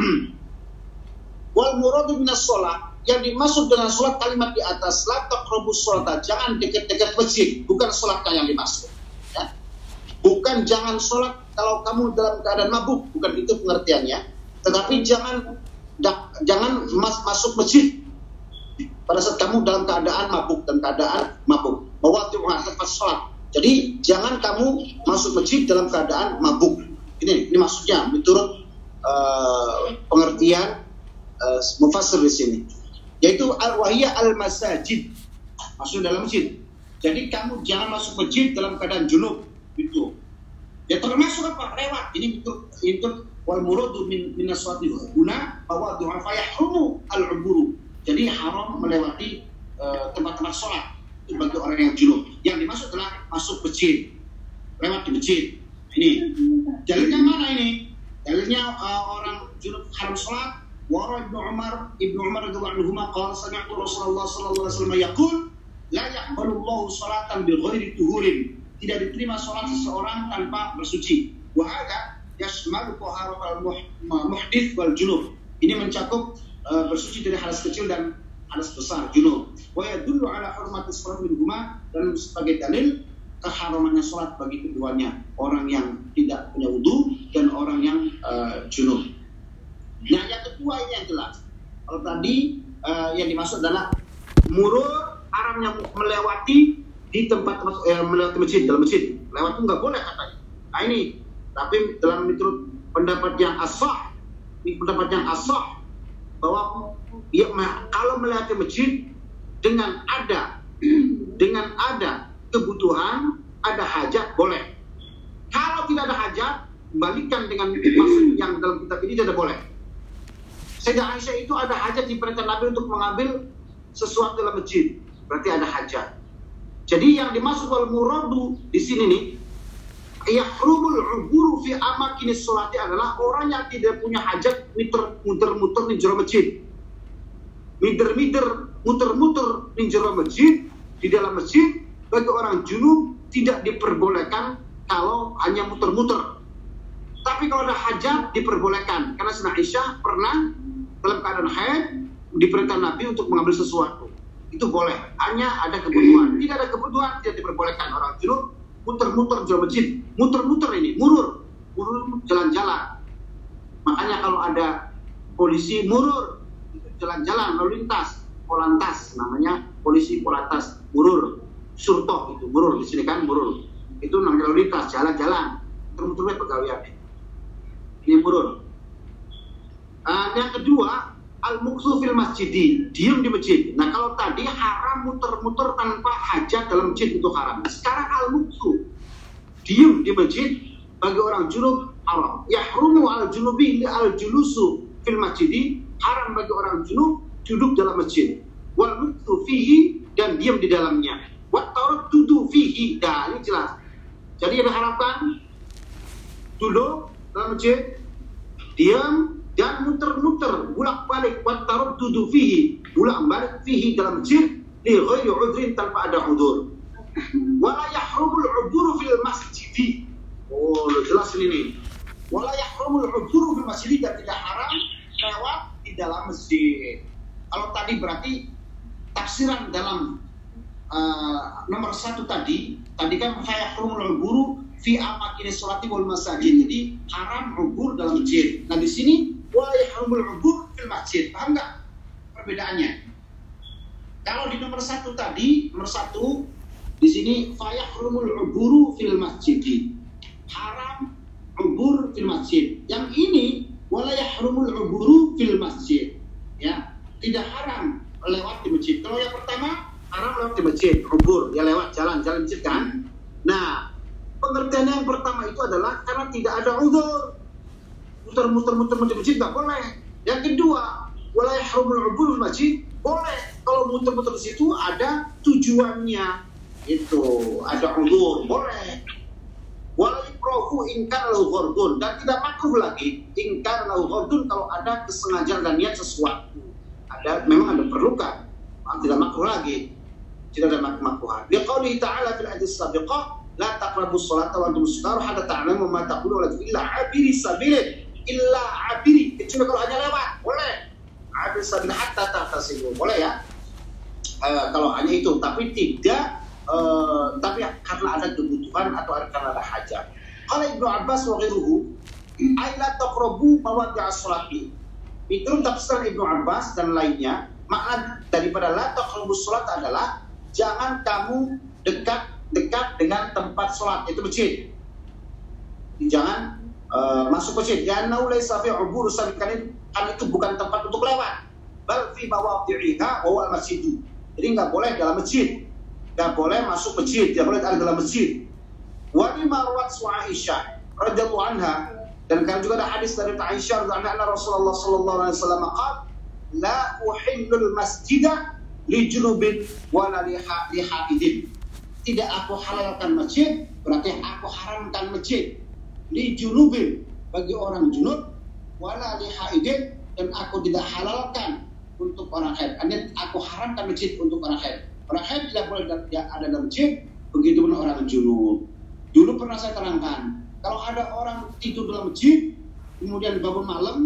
wal muradu minas sholat, yang dimaksud dengan sholat kalimat di atas, la taqrabus sholata, jangan dekat-dekat masjid, bukan sholatnya yang dimaksud, ya. Bukan jangan sholat kalau kamu dalam keadaan mabuk, bukan itu pengertiannya, tetapi jangan da, jangan mas, masuk masjid pada saat kamu dalam keadaan mabuk dan keadaan mabuk, mawati'uha tempat sholat. Jadi jangan kamu masuk masjid dalam keadaan mabuk. Ini, ini maksudnya menurut uh, pengertian uh, mufassir di sini, yaitu al-wahiyah al-masajid, masuk dalam masjid. Jadi kamu jangan masuk masjid dalam keadaan junub itu. Ya termasuk apa? Lewat. Ini bentuk bentuk wal muradu min minaswati guna mawati'uha fayahrumu al-uburu. Jadi haram melewati uh, tempat-tempat sholat bagi orang yang junub. Yang dimaksud adalah masuk masjid, lewat di masjid. Ini dalilnya mana ini? Dalilnya uh, orang junub haram sholat. Wara ibnu Umar ibnu Umar radhiyallahu anhu maqala sami'tu Rasulullah sallallahu alaihi wasallam yaqul la yaqbalu Allahu sholatan bi ghairi tuhurin. Tidak diterima sholat seseorang tanpa bersuci. Wa hadza yashmalu taharatal muhdits wal junub. Ini mencakup uh, bersuci dari hadas kecil dan hadas besar, junub. Wa yadullu ala hurmatis salat minhuma, dan sebagai dalil keharamannya salat bagi keduanya, orang yang tidak punya wudu dan orang yang uh, junub. Nah, yang kedua ini yang jelas. Kalau tadi uh, yang dimaksud adalah murur, haramnya melewati di tempat eh, melewati masjid, dalam masjid. Lewat itu enggak boleh katanya. Nah, ini tapi dalam menurut pendapat yang ashah, ini pendapat yang ashah bahwa ya, kalau melewati masjid dengan ada dengan ada kebutuhan, ada hajat, boleh. Kalau tidak ada hajat, balikan dengan maksud yang dalam kitab ini tidak boleh. Sayyidah Aisyah itu ada hajat di perintah Nabi untuk mengambil sesuatu dalam masjid, berarti ada hajat. Jadi yang dimaksud wal muradu di sini nih, yahrumul uburu fi amakinis sholati adalah orang yang tidak punya hajat muter-muter di jero masjid, mider-mider muter-muter di jero masjid, di dalam masjid. Bagi orang junub tidak diperbolehkan kalau hanya muter-muter, tapi kalau ada hajat diperbolehkan, karena Sayyidah Aisyah pernah dalam keadaan haid diperintah Nabi untuk mengambil sesuatu, itu boleh. Hanya ada kebutuhan, tidak ada kebutuhan tidak diperbolehkan orang junub muter-muter jalan masjid, muter-muter ini, murur, murur jalan-jalan. Makanya kalau ada polisi murur, jalan-jalan, lalu lintas, polantas, namanya polisi polantas, murur, surto itu, murur, di sini kan murur, itu namanya lalu lintas, jalan-jalan, muter-muternya pegawaiannya, ini murur. Uh, yang kedua, al-muksu fil masjidi, diam di masjid. Nah kalau tadi haram muter-muter tanpa hajat dalam masjid itu haram. Sekarang al-muksu, diam di masjid bagi orang junub haram. Yahrumu al-junubi li al-julusu fil masjidi, haram bagi orang junub duduk dalam masjid. Wal muksu fihi, dan diam di dalamnya. Wat taraddudu fihi, dah ini jelas. Jadi yang diharapkan duduk dalam masjid, diam, dan muter-muter bolak-balik, wa taraddudu fihi, bolak-balik fihi dalam masjid li ghairi udhrin, tanpa ada udzur. Wala yahrumul uburu fil masjid. Oh, jelas ini. Wala yahrumul uburu fil masjid, tidak haram lewat di dalam masjid. Kalau tadi berarti tafsiran dalam uh, nomor satu tadi, tadi kan yahrumul uburu fi amakinis sholati wal masajid. Jadi haram ubur dalam masjid. Nah di sini wa yahrumul ubur fil masjid. Paham nggak perbedaannya? Kalau di nomor satu tadi, nomor satu di sini fa yahrumul uburu fil masjid, haram ubur fil masjid. Yang ini wa yahrumul uburu fil masjid, ya, tidak haram lewat di masjid. Kalau yang pertama haram lewat di masjid, ubur ya lewat jalan-jalan masjid kan. Nah Pengertiannya yang pertama itu adalah karena tidak ada uzur. Muter-muter-muter masjid nggak boleh. Yang kedua, wala yahrumul ubul masjid, boleh kalau muter-muter di situ ada tujuannya. Itu ada uzur, boleh. Wala yukrahu in kana lahu ghurdun, dan tidak makruh lagi in kana lahu ghurdun kalau ada kesengajaan dan niat sesuatu. Ada memang ada perlukan, tidak makruh lagi. Tidak ada makruhan. Dia qauli ta'ala fil hadits sabiqah, la taqrabus salata wa antum sukaru hatta ta'lamu ma taquluna illa 'abiri sabil, illa 'abiri, kecuali kalau hanya lewat boleh, 'abiri sabil hatta ta'tasilu boleh ya, uh, kalau hanya itu, tapi tidak uh, tapi karena ada kebutuhan atau karena ada hajat. Qala Ibnu Abbas wa ghairuhu ay la taqrabu mawadhi'a sholati, itu tafsir Ibnu Abbas dan lainnya. Makna daripada la taqrabus sholat adalah jangan kamu dekat dekat dengan tempat sholat, itu masjid. Jangan uh, masuk masjid. Jangan naulai safi ubur usahakan, karena itu bukan tempat untuk lewat. Bal fi mawadi'iha wa al-masjid. Jadi nggak boleh dalam masjid, nggak boleh masuk masjid, nggak boleh ada dalam masjid. Wa lima rawat Aisyah radhiyallahu anha, dan karena juga ada hadis dari Aisyah radhiyallahu anha Rasulullah sallallahu alaihi wasallam qala la uhillul masjida li junubin wa la li haidin. Tidak aku halalkan masjid, berarti aku haramkan masjid. Li junubin, bagi orang junub, wala li haidin, dan aku tidak halalkan untuk orang haid. Artinya aku haramkan masjid untuk orang haid. Orang haid tidak boleh ada dalam masjid, begitu pun orang junub. Dulu pernah saya terangkan, kalau ada orang tidur dalam masjid, kemudian bangun malam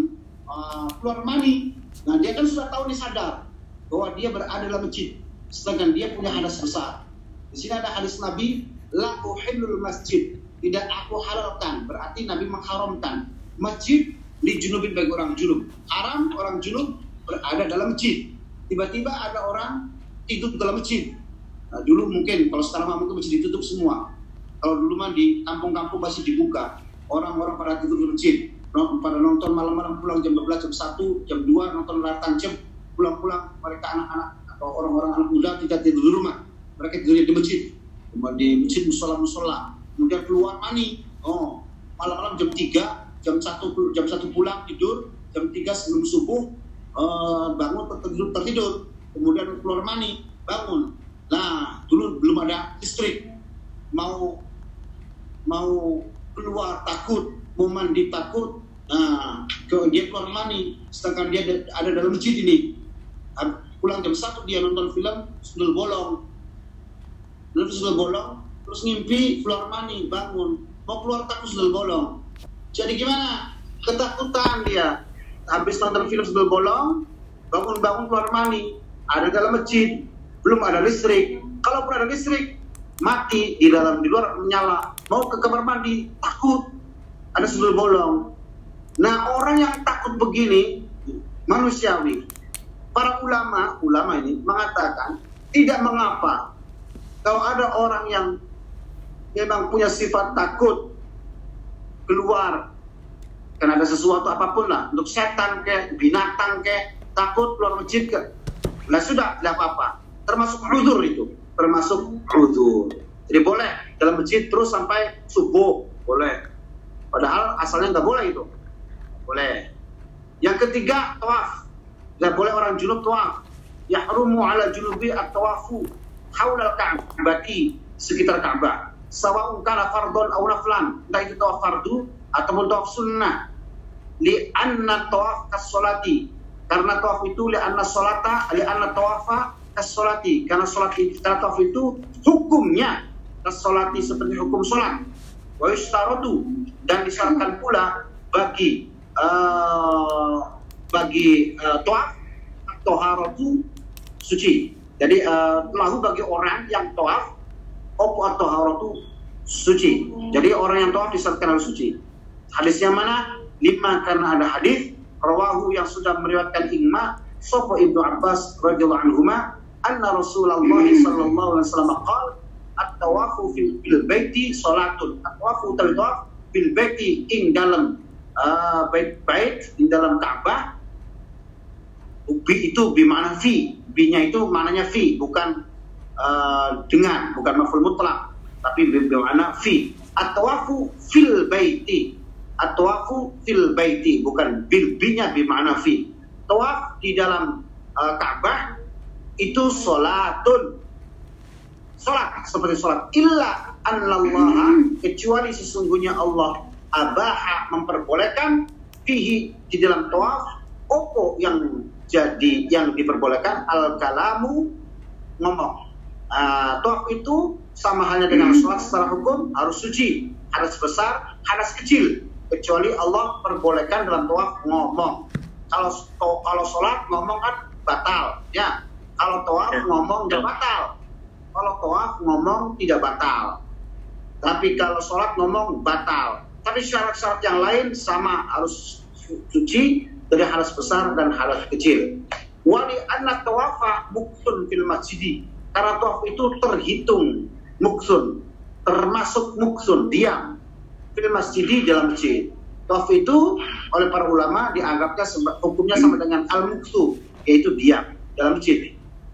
uh, keluar mani, nah dia kan sudah tahu nih, sadar bahwa dia berada dalam masjid, sedangkan dia punya hadas besar. Di sini ada hadis Nabi, la uhillul masjid, tidak aku halalkan, berarti Nabi mengharamkan masjid li junubin, bagi orang junub. Haram orang junub berada dalam masjid. Tiba-tiba ada orang tidur dalam masjid. Nah, dulu mungkin kalau sekarang mungkin masjid ditutup semua. Kalau dulu mah di kampung-kampung masih dibuka. Orang-orang pada tidur di masjid, pada nonton malam-malam, pulang jam dua belas, jam satu, jam dua, nonton latar jam, pulang-pulang mereka anak-anak atau orang-orang anak muda tidak tidur di rumah. Mereka tidur di masjid, di masjid musola-musola, kemudian keluar mani. Oh, malam-malam jam tiga, jam satu, jam satu pulang tidur, jam tiga sebelum subuh eh, bangun tertidur, tertidur, kemudian keluar mani, bangun. Nah, dulu belum ada listrik, mau mau keluar takut, mau mandi takut. Nah, dia keluar mani, sedangkan dia ada dalam masjid ini. Pulang jam satu dia nonton film Sundel Bolong. Lalu sudah bolong, terus ngimpi keluar mani, bangun, mau keluar takut sudah bolong. Jadi gimana? Ketakutan dia. Habis nonton film sudah bolong, bangun-bangun keluar mani, ada dalam masjid, belum ada listrik. Kalau pun ada listrik, mati di dalam, di luar menyala. Mau ke kamar mandi, takut ada sudah bolong. Nah, orang yang takut begini manusiawi. Para ulama, ulama ini mengatakan tidak mengapa. Kalau ada orang yang memang punya sifat takut keluar, karena ada sesuatu apapun lah, untuk setan ke, binatang ke, takut keluar masjid ke, nah sudah, tidak apa-apa. Termasuk uzur itu, termasuk uzur. Jadi boleh dalam masjid terus sampai subuh, boleh. Padahal asalnya nggak boleh itu, boleh. Yang ketiga, tawaf, nggak boleh orang junub tawaf. Yahrumu ala junubi at-tawafu haulal ka'bati, sekitar Ka'bah. Sawa'un kana fardhon aw naflan, entah itu tawaf fardu ataupun tawaf sunnah. Li anna tawaf kasolati, karena tawaf itu li anna salata, li anna tawafa kasolati, karena salat itu, tawaf itu hukumnya kasolati seperti hukum salat. Wa yustaratu, dan disyaratkan pula bagi uh, bagi uh, tawaf at-taharatu, suci. Jadi uh, lahu bagi orang yang tawaf, opo atau harotu, suci. Jadi orang yang tawaf disyaratkan harus suci. Hadisnya mana? Lima, karena ada hadis rawahu yang sudah meriwayatkan Imam Sopo Ibnu Abbas radhiyallahu anhuma, anna Rasulullah sallallahu alaihi wasallam qala at-tawafu fil baiti salatun. At-tawafu tawaf fil baiti, ing dalam uh, bait-bait, ing dalam Ka'bah. Bi itu bimana fi, bi-nya itu mananya fi, bukan uh, dengan, bukan maf'ul mutlak, tapi bimana fi. At-tawafu fil baiti. At-tawafu fil baiti, bukan bilbinya bermakna fi. Tawaf di dalam uh, Ka'bah itu salatun. Salat seperti salat. Illa anallaha, kecuali sesungguhnya Allah abaha memperbolehkan fihi di dalam tawaf opo yang jadi yang diperbolehkan al-kalamu ngomong. Uh, tawaf itu sama halnya dengan sholat secara hukum harus suci, hadas besar, hadas kecil, kecuali Allah perbolehkan dalam tawaf ngomong. Kalau kalau sholat ngomong kan batal, ya. Kalau tawaf ngomong tidak batal. Kalau tawaf ngomong tidak batal. Tapi kalau sholat ngomong batal. Tapi syarat-syarat yang lain sama, harus suci dari hadas besar dan hadas kecil. Wali anna tawafa muktun fil masjid. Karena tawaf itu terhitung muksun, termasuk muksun, diam fil masjid, dalam masjid. Tawaf itu oleh para ulama dianggapnya seba, hukumnya sama dengan al-muksu, yaitu diam dalam masjid.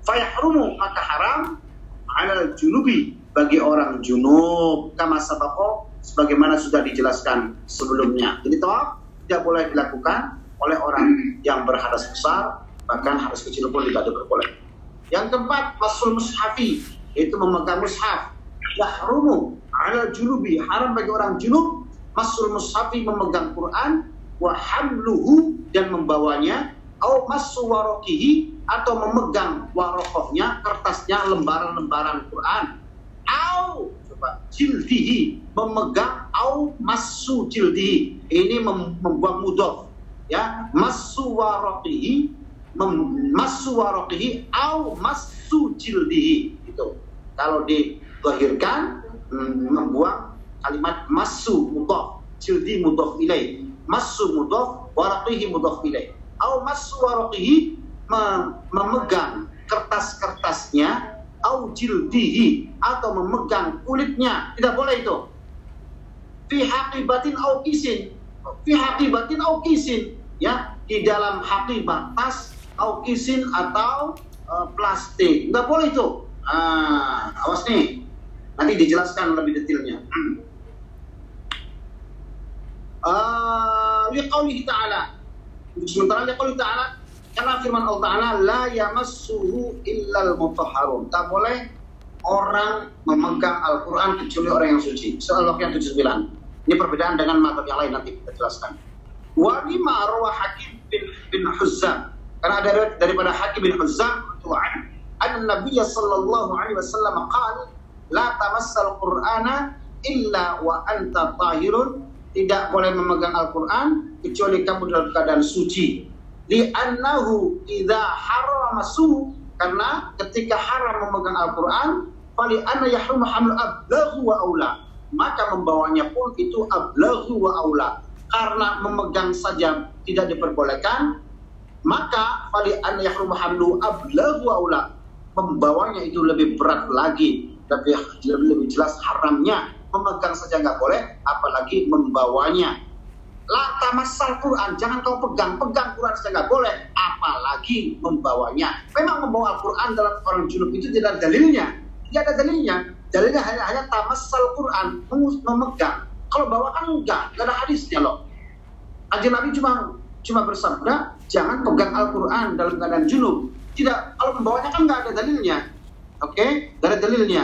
Fa yahrumu, maka haram alal junubi, bagi orang junub, kama sabaqo, sebagaimana sudah dijelaskan sebelumnya. Jadi tawaf tidak boleh dilakukan oleh orang yang berhadas besar, bahkan hadas kecil pun tidak diperbolehkan. Yang keempat, masul mushafi, yaitu memegang mushaf. Yahrumu ala junubi, haram bagi orang junub masul mushafi, memegang Quran, wa hamluhu, dan membawanya, au masu warokihi, atau memegang warokohnya, kertasnya, lembaran-lembaran Quran, au coba jildihi, memegang, au masu jildihi, ini membuang mudhof, ya, masu warokihi, massu waroqihi au massu jildihi, gitu. Kalau digahirkan membuang kalimat massu mudhaf, jildi mudhaf ilaih, massu mudhaf, waroqihi mudhaf ilaih, au massu waroqihi, memegang kertas-kertasnya, au jildihi, atau memegang kulitnya, tidak boleh itu. Fi haqibatin au kisin, fi haqibatin au kisin, ya, di dalam haqibah, tas, au kisin, atau uh, plastik, nggak boleh itu. Ah, awas nih, nanti dijelaskan lebih detailnya. Liqaulihi ta'ala, sementara liqaulihi ta'ala, karena firman Allah ta'ala, la yamassuhu illal mutahharun, tak boleh orang memegang Al-Quran kecuali orang yang suci. Surah Al-Waqiah tujuh puluh sembilan. Ini perbedaan dengan materi yang lain, nanti kita jelaskan. Wa lima arwah Hakim bin, bin Huzzam, karena ada daripada Hakim bin Huzzam tuan an Nabi sallallahu alaihi wasallam qala la tamassal Qur'ana illa wa anta tahirun, tidak boleh memegang Al-Qur'an kecuali kamu dalam keadaan suci. Li'annahu idza haramasu, karena ketika haram memegang Al-Qur'an, fali anna yahrumu hamlu ablaghu wa aula, maka membawanya pun itu ablaghu wa aula. Karena memegang saja tidak diperbolehkan, maka fali an yahrumu hamlu ablaghu aula, membawanya itu lebih berat lagi, lebih lebih jelas haramnya. Memegang saja nggak boleh, apalagi membawanya. La tamassal Quran, jangan kau pegang, pegang Quran saja nggak boleh, apalagi membawanya. Memang membawa Al-Quran dalam orang junub itu tidak ada dalilnya, tidak ada dalilnya. Dalilnya hanya hanya tamassal Quran, memegang. Kalau bawa kan enggak, enggak ada hadisnya loh. Kanjeng Nabi cuma cuma bersabda, jangan pegang Al-Quran dalam keadaan junub. Tidak, kalau membawanya kan enggak ada dalilnya. Oke, okay? Enggak ada dalilnya.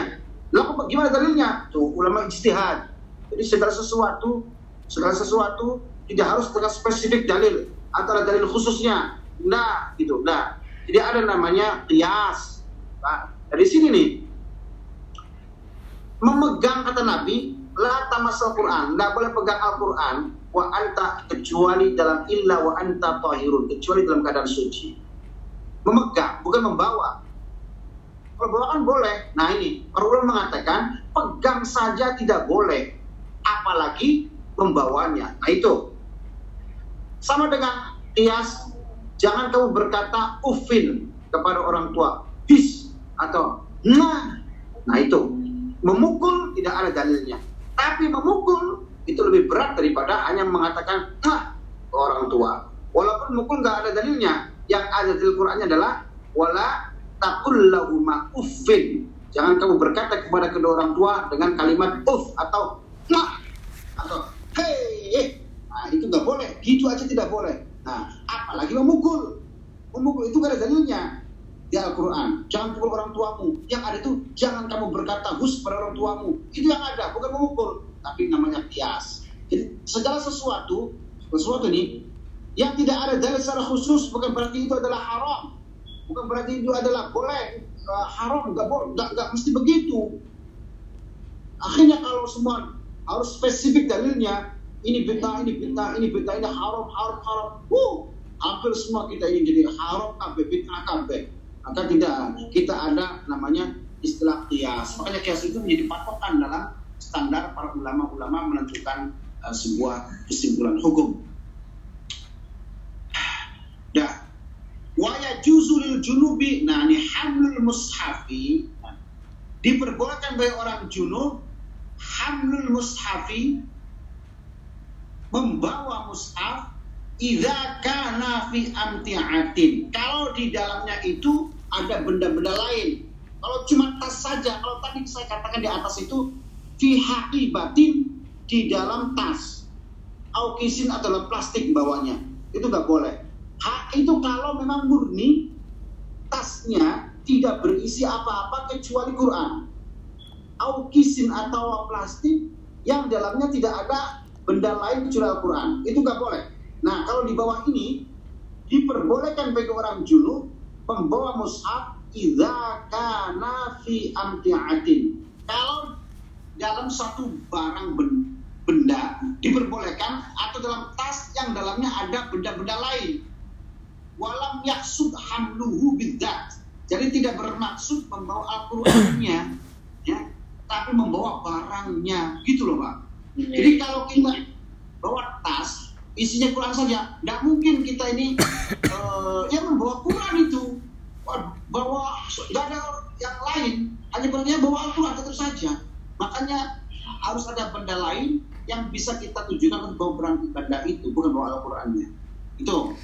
Lalu gimana dalilnya? Tuh, ulama ijtihad. Jadi segala sesuatu, segala sesuatu tidak harus dengan spesifik dalil, antara dalil khususnya. Nah, gitu, nah. Jadi ada namanya qiyas. Nah, dari sini nih, memegang kata Nabi, la tamassal Quran, tidak boleh pegang Al-Quran, wa anta, kecuali dalam illa wa anta tahirun, kecuali dalam keadaan suci. Memegang, bukan membawa. Kalau bawa kan boleh. Nah ini, Rasulullah mengatakan pegang saja tidak boleh, apalagi membawanya. Nah itu sama dengan qiyas. Jangan kamu berkata ufin kepada orang tua, bis atau nah. Nah itu, memukul tidak ada dalilnya. Tapi memukul itu lebih berat daripada hanya mengatakan nah ke orang tua. Walaupun memukul nggak ada dalilnya, yang ada di Al-Qur'annya adalah wala taqul lahuma uffin. Jangan kamu berkata kepada kedua orang tua dengan kalimat uff atau nah. atau hei, nah itu nggak boleh, gitu aja tidak boleh. Nah, apalagi memukul, memukul itu gak ada dalilnya di Al-Quran. Jangan pukul orang tuamu, yang ada itu jangan kamu berkata hus pada orang tuamu, itu yang ada, bukan memukul, tapi namanya qiyas. Jadi segala sesuatu, sesuatu ini yang tidak ada dalil secara khusus bukan berarti itu adalah haram, bukan berarti itu adalah boleh. Uh, haram nggak boleh, nggak mesti begitu. Akhirnya kalau semua harus spesifik dalilnya, ini bid'ah, ini bid'ah, ini bid'ah, ini haram, haram, haram. Uh, hampir semua kita ingin jadi haram kabeh, bid'ah kabeh. Maka tidak kita ada namanya istilah qiyas. Makanya qiyas itu menjadi patokan dalam standar para ulama-ulama menentukan uh, sebuah kesimpulan hukum. Dah. Wa yajuzu lil junubi, nah ini hamlul mushafi, diperbolehkan bagi orang junub hamlul mushafi, membawa mushaf, idza kana fi amti'atin, kalau di dalamnya itu ada benda-benda lain. Kalau cuma tas saja, kalau tadi saya katakan di atas itu fi haqibatin, di dalam tas, au kisin atau plastik bawahnya, itu nggak boleh. Ha, itu kalau memang murni tasnya tidak berisi apa-apa kecuali Quran, au kisin atau plastik yang dalamnya tidak ada benda lain kecuali Al-Quran, itu nggak boleh. Nah, kalau di bawah ini diperbolehkan bagi orang junub membawa mushaf idza kana fi amti'atin, kalau dalam satu barang benda diperbolehkan, atau dalam tas yang dalamnya ada benda-benda lain. Walam yaksud hamluhu bidzat, jadi tidak bermaksud membawa Al-Qur'annya ya, tapi membawa barangnya, gitu loh Pak. Jadi kalau kita bawa tas isinya Quran saja, tidak mungkin kita ini uh, ya membawa Quran itu, bawa tidak ada yang lain, hanya berarti bawa Al-Quran itu saja. Makanya harus ada benda lain yang bisa kita tujukan untuk bawa benda itu, bukan bawa Al-Qurannya. Itu.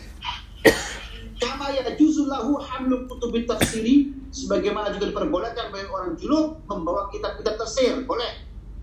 Kama yajuzu lahu hamlu kutubit tafsiri, sebagaimana juga diperbolehkan bagi orang junub membawa kitab-kitab tafsir, boleh,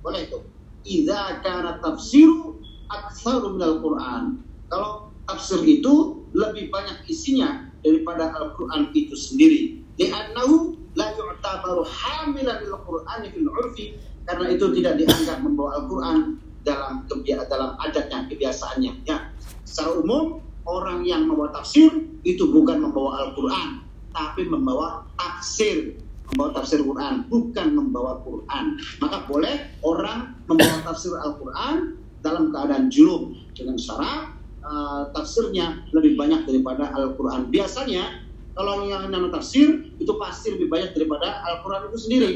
boleh itu. Idza kana tafsiru aktsaru minal Qur'an, kalau tafsir itu lebih banyak isinya daripada Al-Qur'an itu sendiri. Li'annahu la yu'tabaru hamilan lil Qur'ani fil 'urfi, karena itu tidak dianggap membawa Al-Qur'an dalam kebiasaan, dalam adatnya, kebiasaannya ya. Secara umum orang yang membawa tafsir itu bukan membawa Al-Qur'an, tapi membawa tafsir, membawa tafsir Quran, bukan membawa Quran. Maka boleh orang membawa tafsir Al-Quran dalam keadaan junub dengan syarat uh, tafsirnya lebih banyak daripada Al-Quran. Biasanya kalau yang nama tafsir itu pasti lebih banyak daripada Al-Quran itu sendiri.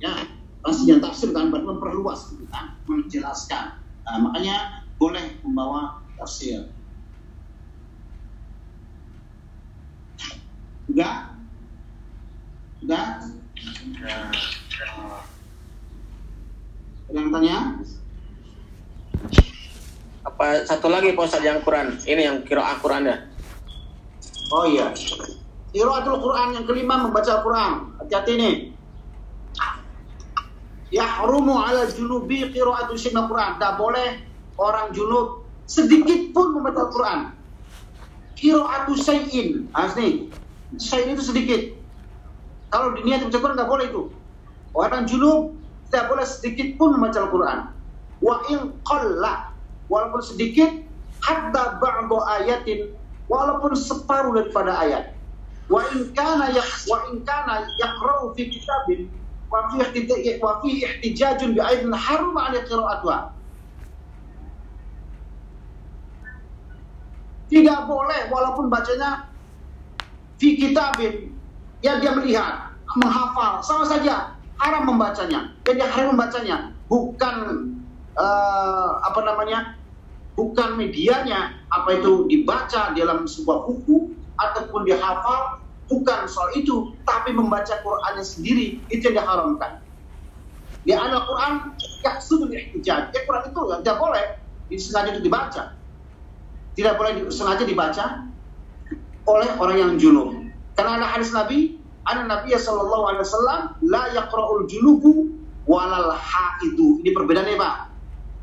Ya, pastinya tafsir kan berarti memperluas, kan, menjelaskan. Nah, makanya boleh membawa tafsir. Enggak? Sudah? Ada yang tanya? Apa satu lagi Pak Ustadz yang Quran? Ini yang qiraah Quran ya? Oh iya. Qiraatul Quran yang kelima, membaca Quran. Hati-hati nih. Yahrumu 'ala junubi qiraatu syai'il Quran. Enggak boleh orang junub sedikit pun membaca Quran. Qiraatu syai'in. Asli. Syai'in itu sedikit. Kalau dunia itu baca Quran tidak boleh itu. Orang junub tidak boleh sedikit pun membaca Al-Quran. Wa in qalla, walaupun sedikit, hatta ba'du ayatin, walaupun separuh daripada ayat. Wa in kana ya wa in kana yaqra'u fi kitabin wa fi ihtijaj wa fi ihtijajun bi ayatin haram 'ala qira'atiha. Tidak boleh walaupun bacanya fi kitabin, ya dia melihat, menghafal, sama saja haram membacanya. Jadi haram membacanya bukan uh, apa namanya, bukan medianya, apa itu dibaca dalam sebuah buku ataupun dihafal, bukan soal itu, tapi membaca Qurannya sendiri itu yang diharamkan. Di al Quran tidak sebenarnya dijaga. Ya, Quran itu tidak boleh disengaja itu dibaca, tidak boleh sengaja dibaca oleh orang yang junub. Karena ada hadis Nabi, ada Nabi Sallallahu Alaihi Wasallam, la yaqra'ul junubu walal ha'idu. Ini perbedaannya Pak.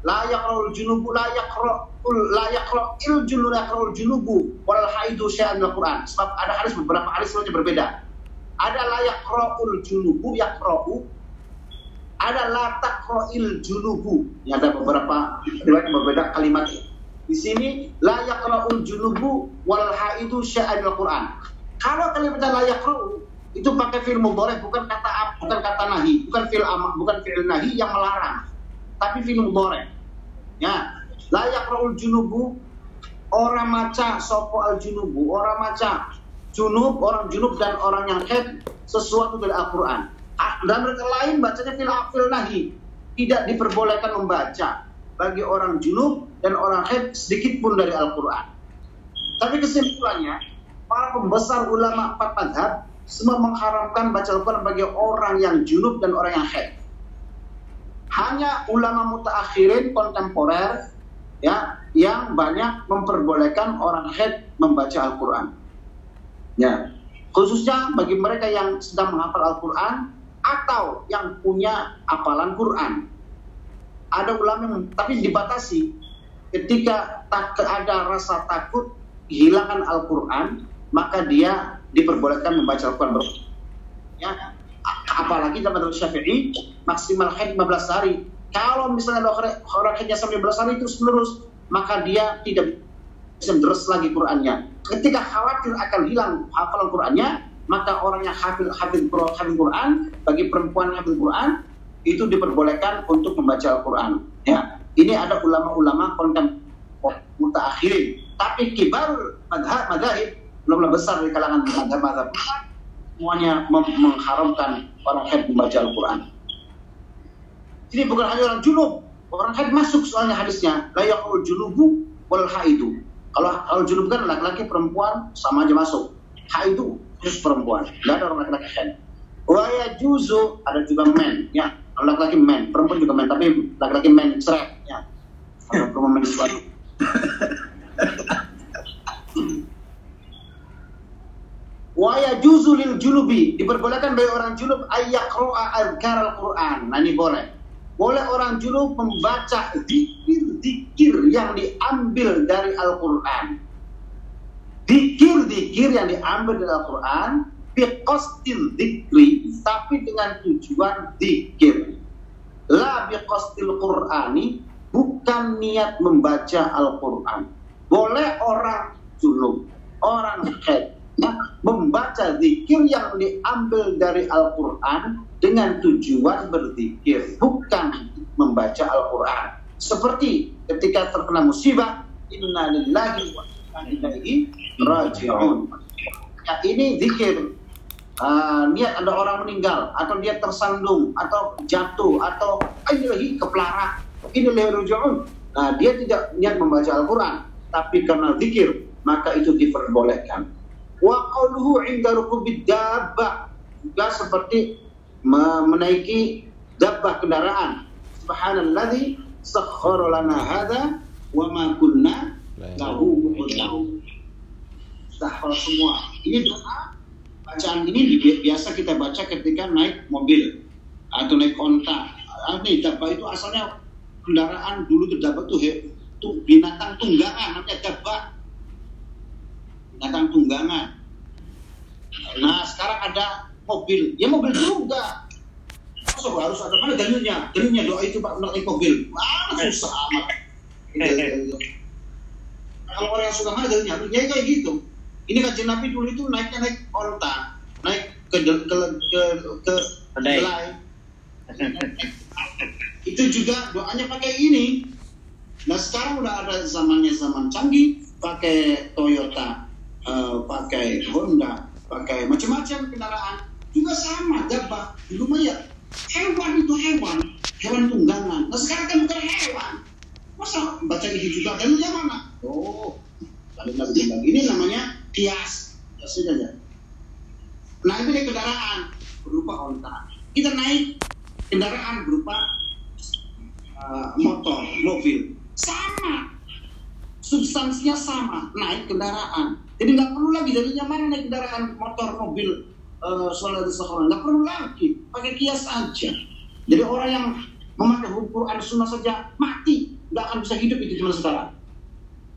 la yaqra'ul junubu la yaqra'ul la yaqra'ul junubu la yaqra'ul junubu wal haidu sya'an al Qur'an. Sebab ada hadis beberapa hadis saja berbeda. Ada la yaqra'ul junubu yaqra'u, ada la taqra'il junubu. Ya, ada beberapa riwayat berbeda kalimatnya. Di sini la yaqra'ul junubu wal haidu sya'an al Qur'an. Kalau kalimat la yaqra'u itu pakai fi'il mudhari, bukan kata bukan kata nahi, bukan fi'il amr, bukan fi'il nahi yang melarang, tapi fi'il mudhari. Ya, la yaqra'ul junubu, orang maca sapa al junubu, orang maca junub, orang junub dan orang yang haid sesuatu dari Al-Qur'an. Dan mereka lain bacanya fi'il fi'il nahi, tidak diperbolehkan membaca bagi orang junub dan orang haid sedikit pun dari Al-Qur'an. Tapi kesimpulannya, para pembesar ulama empat mazhab semua mengharamkan baca Al-Quran bagi orang yang junub dan orang yang haid. Hanya ulama mutaakhirin kontemporer, ya, yang banyak memperbolehkan orang haid membaca Al-Quran. Ya, khususnya bagi mereka yang sedang menghafal Al-Quran atau yang punya hafalan Quran. Ada ulama, tapi dibatasi ketika tak ada rasa takut kehilangan Al-Quran, maka dia diperbolehkan membaca Al-Quran ber, ya, apalagi dalam madhab Syafi'i maksimal haid lima belas hari. Kalau misalnya orang haidnya sampai lima belas hari terus menerus, maka dia tidak bisa menerus lagi Qurannya. Ketika khawatir akan hilang hafalan Qurannya, maka orang yang hafil hafil Quran, bagi perempuan hafil Quran itu diperbolehkan untuk membaca Al-Quran. Ya, ini ada ulama-ulama kontemporer mutaakhirin, tapi kibar madhab madhab belum besar di kalangan mazhab-mazhab semuanya mengharamkan orang haid membaca Al-Quran. Jadi bukan hanya orang junub, orang haid masuk soalnya hadisnya la yaqul junubu wal haidu. Kalau kalau junub kan laki-laki perempuan sama aja masuk. Haidu khusus perempuan, enggak ada orang laki-laki haid. Wa yajuzu ada juga men, ya. Kalau laki-laki men, perempuan juga men, tapi laki-laki men cerai, ya. Kalau perempuan menstruasi. Wa yajuzu lil junubi, diperbolehkan bagi orang junub ayyaqra'a azkar al-Qur'an. Nah, ini boleh. Boleh orang junub membaca zikir-zikir yang diambil dari Al-Qur'an. Zikir-zikir yang diambil dari Al-Qur'an biqasdil dzikri, tapi dengan tujuan zikir. La biqasdil Qur'ani, bukan niat membaca Al-Qur'an. Boleh orang junub, orang haid, nah, membaca zikir yang diambil dari Al-Quran dengan tujuan berzikir, bukan membaca Al-Quran. Seperti ketika terkena musibah, inna lillahi wa inna ilaihi raji'un. Ya, ini zikir. Uh, niat ada orang meninggal, atau dia tersandung, atau jatuh, atau ayuhi kepelara, inna lillahi raji'un. Nah, dia tidak niat membaca Al-Quran, tapi karena zikir, maka itu diperbolehkan. Wa qauluhu 'inda rukubi dabbah, juga seperti menaiki dabbah kendaraan. Subhanalladzi sakhkhara lana hadza wa ma kunna lahu muqrinin. Sahur semua. Ini doa bacaan ini biasa kita baca ketika naik mobil atau naik onta. Ini dabbah itu asalnya kendaraan dulu, itu dabbah tuh itu binatang tunggangan namanya dabbah. Datang tunggangan. Nah, sekarang ada mobil, ya mobil juga. Masuk harus ada mana dalilnya? Dalilnya doa itu Pak menaik mobil. Wah, susah amat. Kalau orang yang suka mana dalilnya? Ya kayak gitu. Ini Kanjeng Nabi dulu itu naiknya naik onta, naik ke ke ke ke, ke delai. Itu juga doanya pakai ini. Nah, sekarang udah ada zamannya zaman canggih, pakai Toyota. Uh, pakai Honda, pakai macam-macam kendaraan juga sama dabbah. Dulu ya hewan itu hewan, hewan tunggangan. Nah sekarang kan bukan hewan. Masa baca ini juga dalilnya mana? Oh, dalil-dalil ini namanya kias, ya sudah ya. Nah itu dia kendaraan berupa onta. Kita naik kendaraan berupa uh, motor, mobil, sama. Substansinya sama, naik kendaraan. Jadi nggak perlu lagi darinya mana naik kendaraan motor, mobil, uh, soal dari seorang. Nggak perlu lagi, pakai kias aja. Jadi orang yang memakai Al-Quran sunnah saja mati nggak akan bisa hidup itu cuma saudara.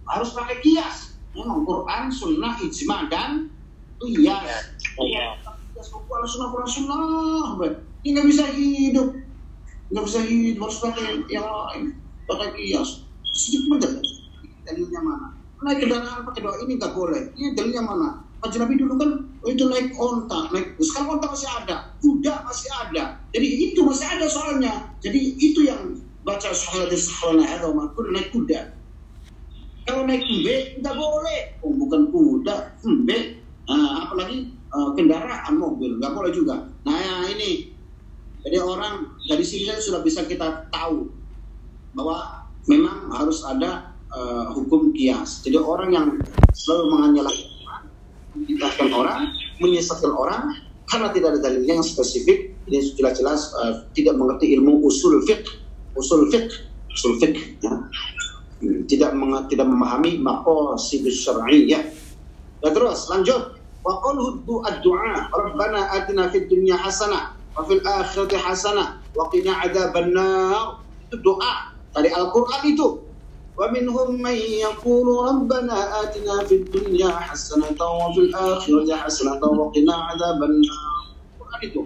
Harus pakai kias. Memang Quran, Sunnah, Ijma dan kias. Iya. Kias Quran, Sunnah, Quran, Sunnah. Ini nggak bisa hidup. Nggak bisa hidup. Harus pakai yang lain. Pakai kias. Sedikit bener. Dalilnya mana? Naik kendaraan pakai doa ini nggak boleh. Ini dalilnya mana? Kajian Nabi dulu kan oh itu naik onta, naik bus. Sekarang onta masih ada, kuda masih ada. Jadi itu masih ada soalnya. Jadi itu yang baca soal dari sekolah atau maupun naik kuda. Kalau naik embe nggak boleh, oh, bukan kuda, embe, nah, apalagi uh, kendaraan mobil nggak boleh juga. Nah ini, jadi orang dari sini sudah bisa kita tahu bahwa memang harus ada uh, hukum kias. Jadi orang yang selalu menganjurkan orang, menyesatkan orang, menyesatkan orang karena tidak ada dalilnya yang spesifik, ini jelas-jelas uh, tidak mengerti ilmu usul fiqh, usul fiqh, usul fiqh. Ya. Tidak meng, tidak memahami maqasid syar'iyyah. Dan terus lanjut wa qulhu ad-du'a rabbana atina fid dunya hasanah wa fil akhirati hasanah wa qina adzabannar. Itu doa dari Al-Qur'an itu. Wa minhum man yaqulu rabbana atina fid dunya hasanah wa fil akhirati hasanah wa qina adzabannar. Quran itu.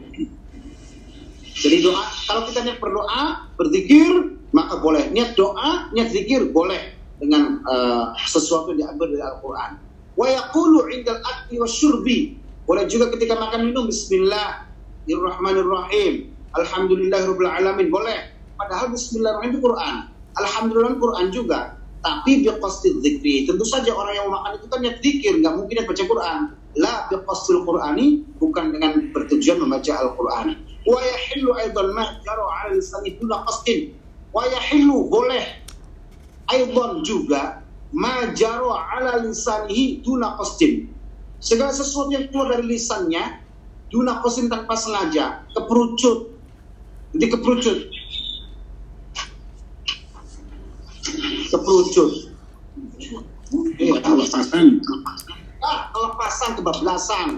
Jadi doa, kalau kita niat berdoa, berzikir, maka boleh. Niat doa, niat zikir boleh dengan uh, sesuatu yang diambil dari Al-Qur'an. Wa yaqulu 'indal akli wasyurbi. Boleh juga ketika makan minum bismillahirrahmanirrahim. Alhamdulillahirabbil alamin. Boleh. Padahal bismillahirrahmanirrahim itu Quran. Alhamdulillah Quran juga. Tapi biqasdil dzikri. Tentu saja orang yang makan itu kan niat zikir, enggak mungkin dia baca Quran. La biqasdil Qur'ani, bukan dengan bertujuan membaca Al-Qur'an. Wa yahillu aidan ma jaru 'ala lisani bila qasdin. Wayahilu boleh, aidon juga majaro ala lisanihi duna qasdin. Segala sesuatu yang keluar dari lisannya duna qasdin tanpa sengaja, keperucut, jadi keperucut, keperucut, eh, kelepasan, ah, kelepasan kebablasan.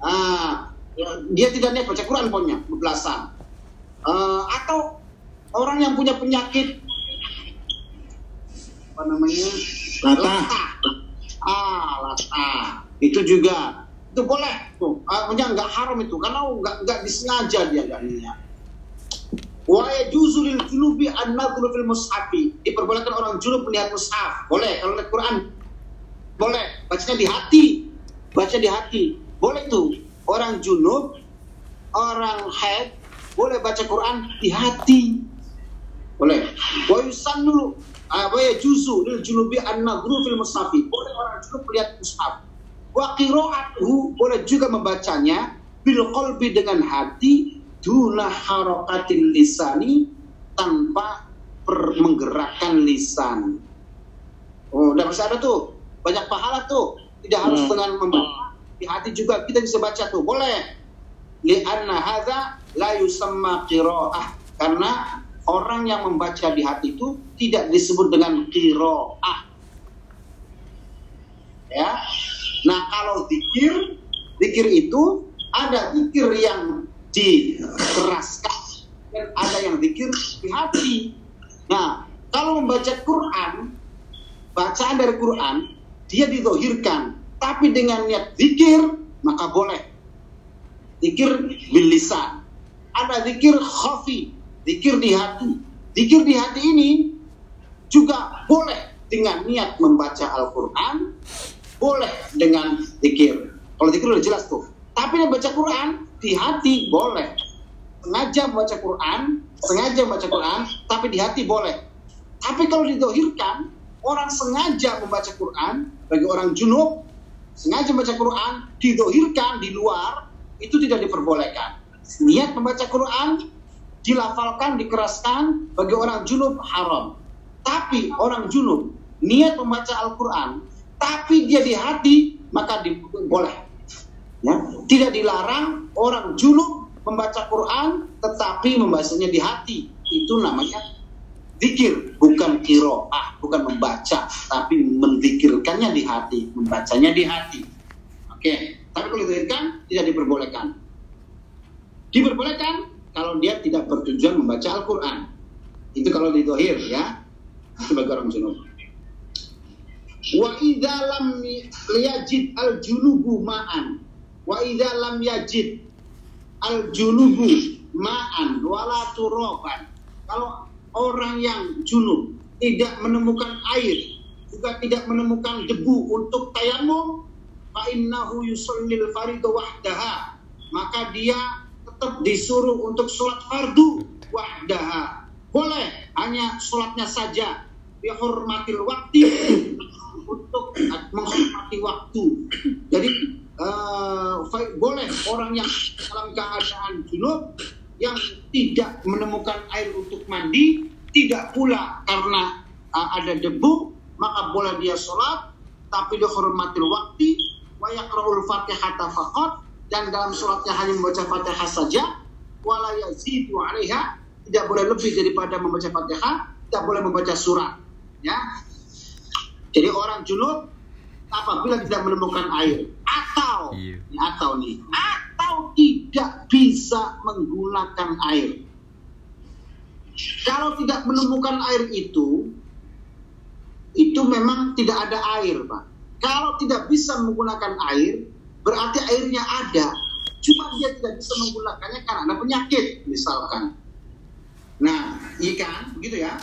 Ah, dia tidak niat baca Quran punya kebablasan. Uh, atau orang yang punya penyakit apa namanya lata, ah lata itu juga itu boleh tuh, punya nggak haram itu karena nggak nggak disengaja dia darinya. Wa yajuzu lil junubi an nadhuru fil mushafi, diperbolehkan orang junub melihat mushaf, boleh. Kalau lihat Quran boleh, bacanya di hati, baca di hati boleh tuh. Orang junub, orang haid boleh baca Quran di hati. Boleh. Wa yusannu wa yajuzu lil junubi an nadhuru fil mushafi. Boleh orang junub melihat mushaf. Wa qira'atuhu, boleh juga membacanya bil qalbi, dengan hati, duna harakatil lisani, tanpa per- menggerakkan lisan. Oh, udah masih ada tuh. Banyak pahala tuh. Tidak harus hmm. dengan membaca di hati juga kita bisa baca tuh. Boleh. Li'anna hadza la yusamma qira'ah, karena orang yang membaca di hati itu tidak disebut dengan qira'ah. Ya. Nah, kalau zikir, zikir itu ada zikir yang dikeraskan dan ada yang zikir di hati. Nah, kalau membaca Quran, bacaan dari Quran dia dizohirkan, tapi dengan niat zikir maka boleh. Zikir bil lisan. Ada zikir khafi, zikir di hati. Zikir di hati ini juga boleh dengan niat membaca Al-Qur'an, boleh dengan zikir. Kalau zikir udah jelas tuh. Tapi yang baca Qur'an di hati boleh. Sengaja membaca Qur'an, sengaja membaca Qur'an tapi di hati boleh. Tapi kalau didohirkan, orang sengaja membaca Qur'an, bagi orang junub sengaja membaca Qur'an didohirkan di luar, itu tidak diperbolehkan. Niat membaca Quran dilafalkan, dikeraskan, bagi orang junub haram. Tapi orang junub niat membaca Al-Quran tapi dia di hati, maka di, boleh ya? Tidak dilarang orang junub membaca Quran tetapi membacanya di hati. Itu namanya zikir, bukan qira'ah, bukan membaca, tapi menzikirkannya di hati, membacanya di hati. Oke okay. Tapi kalau dikatakan tidak diperbolehkan. Diperbolehkan kalau dia tidak bertujuan membaca Al-Qur'an. Itu kalau di zahir ya. sebagai orang junub. Wa idza lam yajid al junubu ma'an, wa idza lam yajid al junubu ma'an wala turaban. Kalau orang yang junub tidak menemukan air, juga tidak menemukan debu untuk tayamum, fa innahu yusallil fardhu wahdaha, maka dia tetap disuruh untuk sholat fardu wahdaha. Boleh hanya sholatnya saja, dihormatil waktu untuk menghormati waktu. Jadi uh, boleh orang yang dalam keadaan junub, yang tidak menemukan air untuk mandi, tidak pula karena uh, ada debu, maka boleh dia sholat, tapi dihormatil waktu. Wa yaqra'ul fatihata faqat, dan dalam sholatnya hanya membaca Fatihah saja, wala yazidu 'alaiha, tidak boleh lebih daripada membaca Fatihah, tidak boleh membaca surat, ya. Jadi orang junub apabila tidak menemukan air atau yeah. atau nih atau tidak bisa menggunakan air. Kalau tidak menemukan air itu itu memang tidak ada air, Pak. Kalau tidak bisa menggunakan air, berarti airnya ada, cuma dia tidak bisa menggunakannya karena ada penyakit, misalkan. Nah, ikan, gitu ya.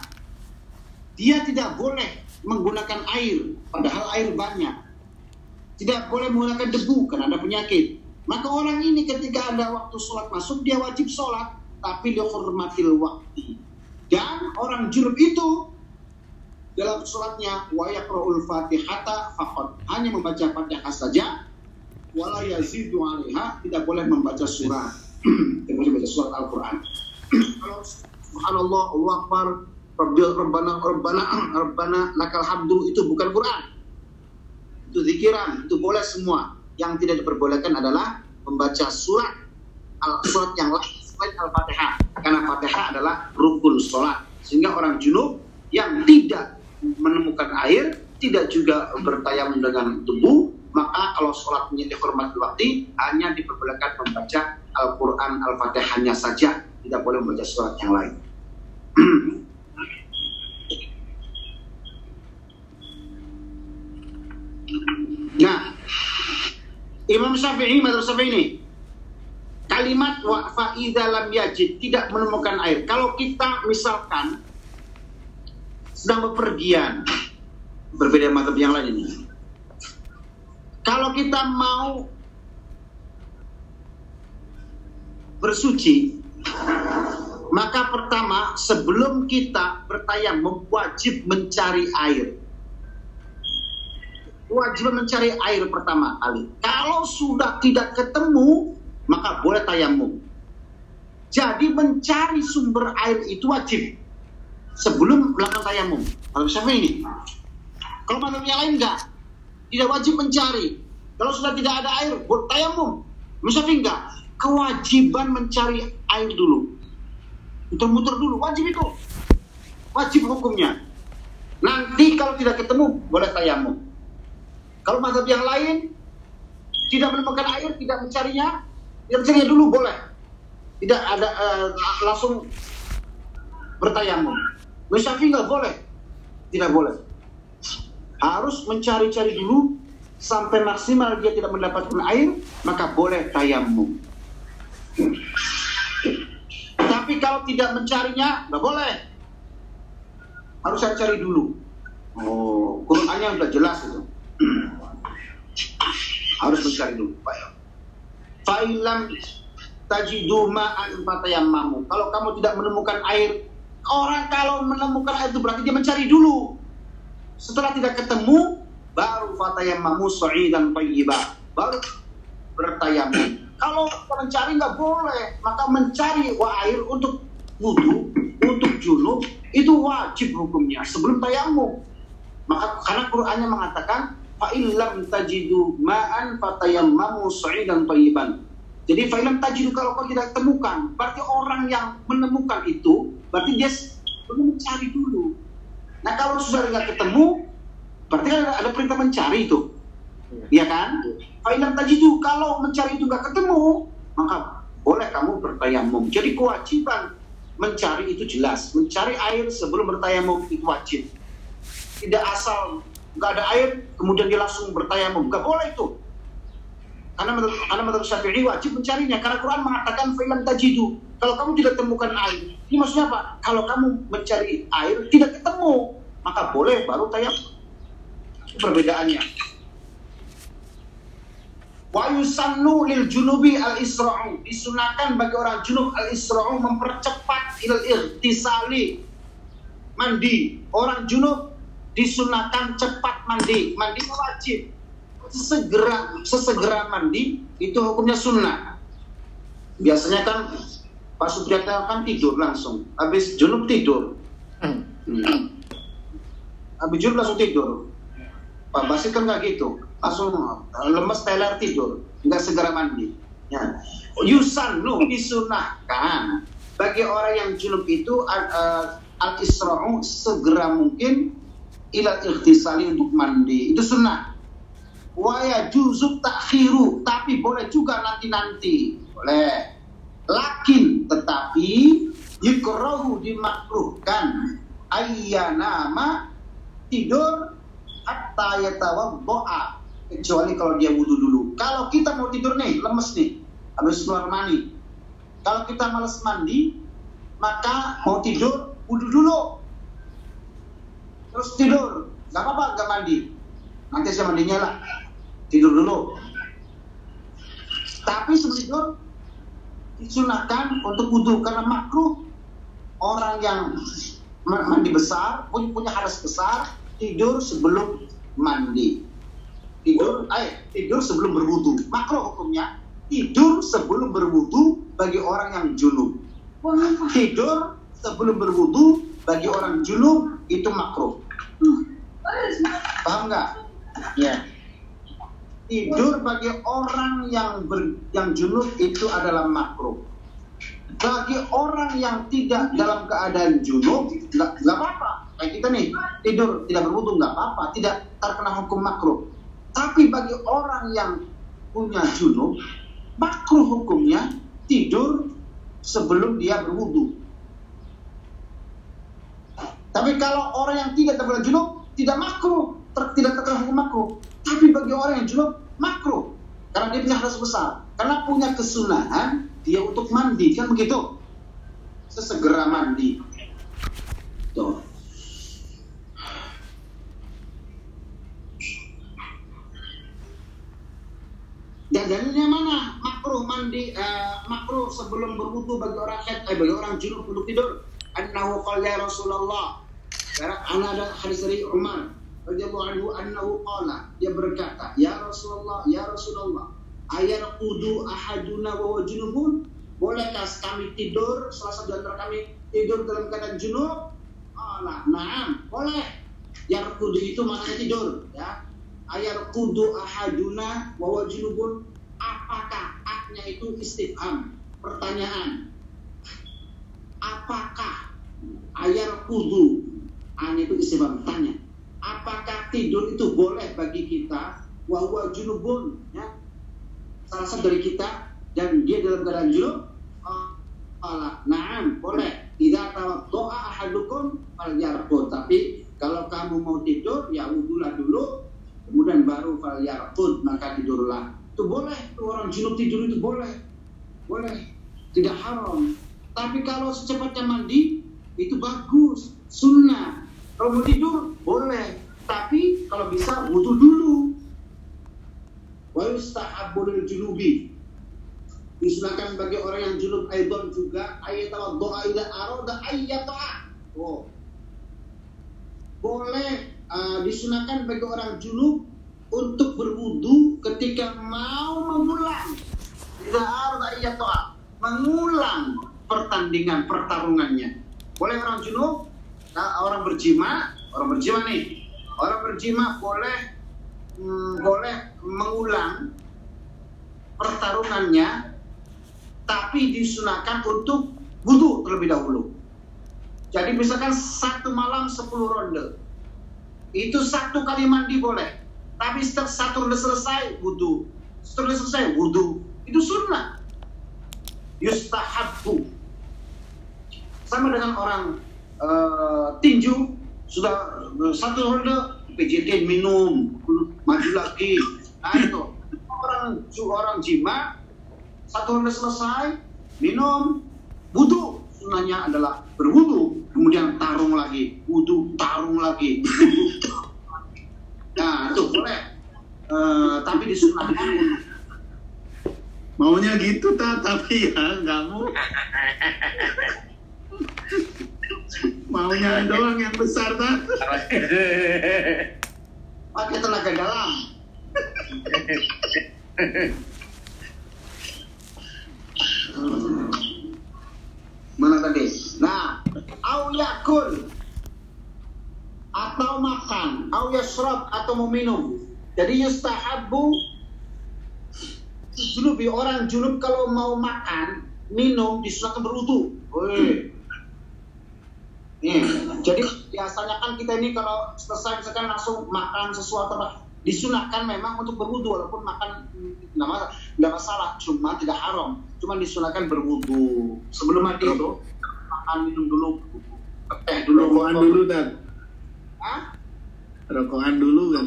Dia tidak boleh menggunakan air, padahal air banyak. Tidak boleh menggunakan debu, karena ada penyakit. Maka orang ini ketika ada waktu sholat masuk, dia wajib sholat, tapi dihormatil waktu. Dan orang junub itu, dalam sholatnya, wa yaqra'ul fatihata faqad, hanya membaca Fatihah saja, wala yazidu 'alaiha, tidak boleh membaca surah, tidak boleh membaca surat Al-Qur'an. Kalau subhanallah, Allahu akbar, rabbana rabbana rabbana lakal hamdu, itu bukan Quran. Itu zikiran, itu boleh semua. Yang tidak diperbolehkan adalah membaca surat al-surat yang lain selain Al-Fatihah. Karena Fatihah adalah rukun salat. Sehingga orang junub yang tidak menemukan air, tidak juga bertayamum dengan debu, maka kalau sholatnya dihormati waktu, hanya diperbolehkan membaca Al-Quran, Al-Fatihahnya saja, tidak boleh membaca surat yang lain. Nah, Imam Syafi'i madrasah ini, kalimat wa fa'idza lam yajid, tidak menemukan air. Kalau kita misalkan sedang bepergian, berbeda mazhab yang lain ini. Kalau kita mau bersuci, maka pertama sebelum kita bertayamum wajib mencari air. Wajib mencari air pertama kali. Kalau sudah tidak ketemu, maka boleh tayamum. Jadi mencari sumber air itu wajib sebelum melakukan tayamum. Kalau misalnya ini, kalau mazhab yang lain enggak. Tidak wajib mencari. Kalau sudah tidak ada air, buat tayamum. Misalnya enggak, kewajiban mencari air dulu. Muter-muter dulu, wajib itu. Wajib hukumnya. Nanti kalau tidak ketemu, boleh tayamum. Kalau mazhab yang lain, tidak menemukan air, tidak mencarinya, tidak mencarinya dulu boleh. Tidak ada uh, langsung bertayamum. Misalnya enggak boleh. Tidak boleh. Harus mencari-cari dulu sampai maksimal dia tidak mendapatkan air, maka boleh tayamum. Tapi kalau tidak mencarinya, nggak boleh. Harus saya cari dulu. Oh, Qurannya sudah jelas itu. Harus mencari dulu, Pak. Fa'ilam tajidu ma'an fatayammamu. Kalau kamu tidak menemukan air, orang kalau menemukan air itu berarti dia mencari dulu. Setelah tidak ketemu, baru fatayammamu sha'idan thayyiban, baru bertayamum. Kalau mencari nggak boleh, maka mencari air untuk wudu, untuk junub itu wajib hukumnya sebelum tayamum. Maka karena Qur'annya mengatakan fa illam tajidu ma'an fatayammamu sha'idan thayyiban. Jadi fa illam tajidu, kalau kau tidak temukan, berarti orang yang menemukan itu berarti dia belum mencari dulu. Nah kalau sudah nggak ketemu, berarti kan ada perintah mencari itu, ya kan? Fa'ilam tajidu, kalau mencari itu nggak ketemu, maka boleh kamu bertayamum. Jadi kewajiban mencari itu jelas, mencari air sebelum bertayamum itu wajib. tidak asal nggak ada air kemudian dia langsung bertayamum, nggak boleh itu. Karena menurut, karena menurut Syafi'i wajib mencarinya, karena Quran mengatakan fa'ilam tajidu, kalau kamu tidak temukan air. Ini maksudnya apa? Kalau kamu mencari air tidak ketemu, maka boleh baru tayamum. Itu perbedaannya. Wa yusannu lil junubi al-isra'u, disunahkan bagi orang junub al-isra'u mempercepat il-irtisali, mandi. Orang junub disunahkan cepat mandi, mandi wajib. Sesegera, sesegera mandi itu hukumnya sunnah. Biasanya kan Pak Supriyatna kan tidur langsung, habis junub tidur, hmm. habis junub langsung tidur. Pak Basit kan nggak gitu, langsung lemes teler tidur, nggak segera mandi. Ya. Yusannu disunahkan bagi orang yang junub itu al-isra'u segera mungkin ila ikhtisali untuk mandi, itu sunnah. Waya juzub takhiru, tapi boleh juga nanti-nanti, boleh. Lakin tetapi yukrohu dimakruhkan ayyanama tidur hatta yatawaddoa, kecuali kalau dia wudu dulu. Kalau kita mau tidur nih, lemes nih, habis keluar mani, kalau kita malas mandi maka mau tidur wudu dulu terus tidur, gak apa-apa gak mandi, nanti saya mandinya lah, tidur dulu. Tapi sebelum disunahkan untuk wudhu, karena makruh orang yang mandi besar, punya, punya hadas besar, tidur sebelum mandi, tidur eh, tidur sebelum berwudhu. Makruh hukumnya tidur sebelum berwudhu bagi orang yang junub. Tidur sebelum berwudhu bagi orang junub itu makruh. Paham nggak? Ya. Tidur bagi orang yang ber, yang junub itu adalah makruh. Bagi orang yang tidak dalam keadaan junub nggak apa-apa. Kayak kita nih tidur tidak berwudu nggak apa-apa, tidak terkena hukum makruh. Tapi bagi orang yang punya junub, makruh hukumnya tidur sebelum dia berwudu. Tapi kalau orang yang tidak dalam junub tidak makruh, tidak terkena hukum makruh. Tapi bagi orang yang junub makruh, karena dia punya hadas besar, karena punya kesunahan dia untuk mandi, kan begitu? Sesegera mandi. Tuh. Dan dalilnya mana? Makruh mandi, eh, makruh sebelum berwudu bagi orang haid, eh, bagi orang junub untuk tidur. Annahu qala ya Rasulullah. Karena ada hadis dari Umar radhiyallahu anhu annahu qala, dia berkata, ya Rasulullah, ya Rasulullah, ayar qudu ahaduna wa junubun, bolehkah kami tidur, salah satu di antara kami tidur dalam keadaan junub? Qala, na'am, boleh. Yar qudu itu maknanya tidur, ya. Ayar qudu ahaduna wa junubun, apakah aknya itu istifham, pertanyaan. Apakah ayar qudu, an itu istifham tanya. Apakah tidur itu boleh bagi kita wa huwa junubun, ya, salah satu dari kita dan dia dalam keadaan junub? Qala na'am, boleh. Idza tawaddo'a ahadukum falyarqud, tapi kalau kamu mau tidur ya wudulah dulu kemudian baru falyarqud, maka tidurlah. Itu boleh, orang junub tidur itu boleh, boleh, tidak haram. Tapi kalau secepatnya mandi itu bagus, sunnah. Kalau mau tidur boleh, tapi kalau bisa wudu dulu. Wa yustahabbu lil junubi, disunahkan bagi orang yang junub aidan juga ayatawaddo'a ila arada ayyata'a. Oh. Boleh uh, disunahkan bagi orang junub untuk berwudu ketika mau mengulang ila arada ayyata'a, mengulang pertandingan pertarungannya. Boleh orang junub. Nah, orang berjima, orang berjima nih, orang berjima boleh mm, boleh mengulang pertarungannya, tapi disunahkan untuk wudu terlebih dahulu. Jadi misalkan satu malam sepuluh ronde, itu satu kali mandi boleh, tapi setelah satu ronde selesai wudu, setelah selesai wudu, itu sunnah. Yustahabbu. Sama dengan orang Uh, tinju sudah satu holder P J T minum, maju lagi. Nah itu orang orang jima, satu holder selesai minum, wudhu. Sunnahnya adalah berwudhu, kemudian tarung lagi, wudhu tarung lagi. Nah itu boleh, uh, tapi disunnahkan. Maunya gitu ta, tapi ya nggak mau. Maunya doang yang besar ta. Pakai tenaga dalam. Mana tadi? Nah, au yakul atau makan, au yashrab atau meminum. Jadi yustahabbu junubi, orang junub kalau mau makan, minum, disunahkan berwudu. Woi. Nih, jadi biasanya kan kita ini kalau selesai misalkan langsung makan sesuatu, disunahkan memang untuk berwudu, walaupun makan tidak masalah, cuma tidak haram, cuma disunahkan berwudu. Sebelum mandi itu, makan minum dulu, teh dulu, rokokan dulu dan, ah, rokokan dulu kan,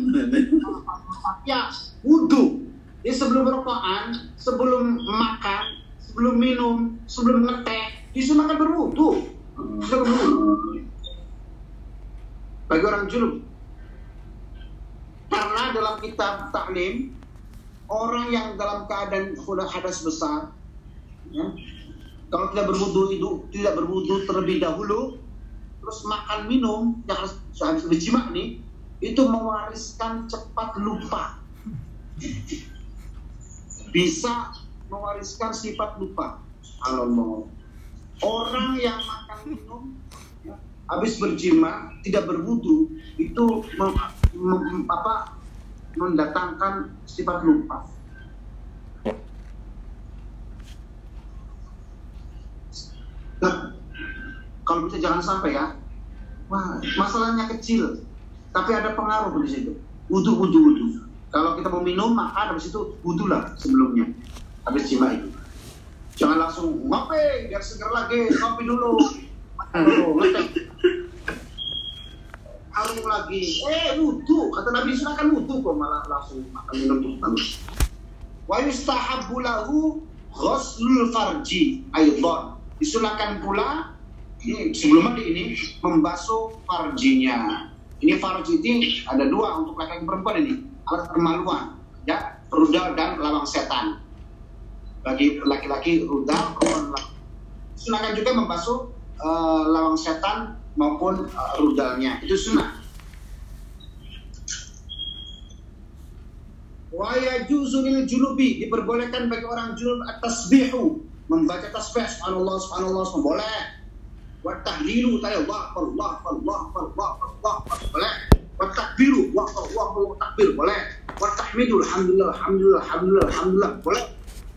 ya, wudu. Jadi sebelum berokokan, sebelum makan, sebelum minum, sebelum ngeteh, disunahkan berwudu. Bagi orang junub. Karena dalam kitab taklim, orang yang dalam keadaan hadas besar, ya, kalau tidak berwudu itu tidak berwudu terlebih dahulu, terus makan minum yang harus habis berjima nih, itu mewariskan cepat lupa. Bisa mewariskan sifat lupa. Alhamdulillah. Orang yang makan minum habis berjima tidak berwudu itu mem, mem, apa, mendatangkan sifat lupa. Nah, kalau bisa jangan sampai ya. Wah, masalahnya kecil, tapi ada pengaruh di situ. Wudu, wudu, wudu. Kalau kita mau minum, makan, habis itu wudulah sebelumnya, habis jima itu. Jangan langsung ngopi, biar seger lagi, ngopi dulu, harus lagi. Eh, wudu, kata Nabi silakan wudu kok, malah langsung makan minum terus. Wa yustahabbu lahu ghuslul farji aidan. Disunahkan pula ini sebelum mandi ini membasuh farjinya. Ini farji ini ada dua untuk laki-laki perempuan ini. Alat kemaluan, ya, rudal dan lawang setan. Bagi laki-laki rudal, perempuan laki. Sunahkan juga membasuh uh, lawang setan maupun uh, rudalnya. Itu sunah. Wa yajuzu lil junubi, diperbolehkan bagi orang junub at-tasbihu, membaca tasbih subhanallah subhanallah subhanallah, boleh. Wa tahlilu ta'ala Allah Allah Allah Allah, boleh. Wa takbiru, wa Allahu takbir, boleh. Wa tahmidul hamdulillah hamdulillah hamdulillah hamdulillah, boleh.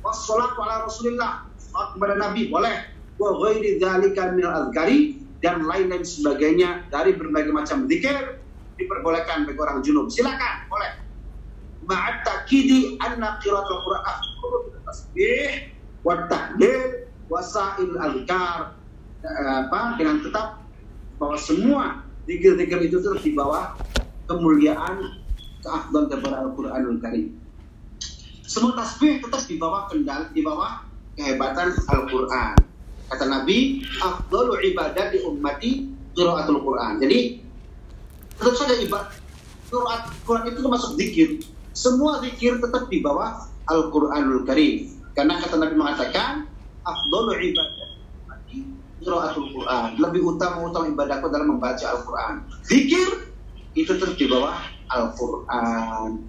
Wassalatu ala rasulillah, salat kepada Nabi, boleh. Wa ghairi dzalika minal azkari, dan lain-lain sebagainya dari berbagai macam zikir diperbolehkan bagi orang junub. Silakan, boleh. Ma'at ta'kidi anna qiraatul Qur'an afdal min tasbih wa tahlil wa sa'il azkar, apa, dengan tetap bahwa semua zikir-zikir itu terus di bawah kemuliaan keafdalan kepada Al-Qur'anul Karim. Semua tasbih tetap di bawah kendal, di bawah kehebatan Al-Qur'an. Kata Nabi, afdalu ibadati ummati qiraatul Qur'an. Jadi tetap saja ibadah qiraat Qur'an itu termasuk zikir. Semua zikir tetap di bawah Al-Qur'anul Karim. Karena kata Nabi mengatakan, afdalu ibadati qiraatul Quran, lebih utama-utama ibadahku dalam membaca Al-Quran. Zikir itu terus di bawah Al-Quran.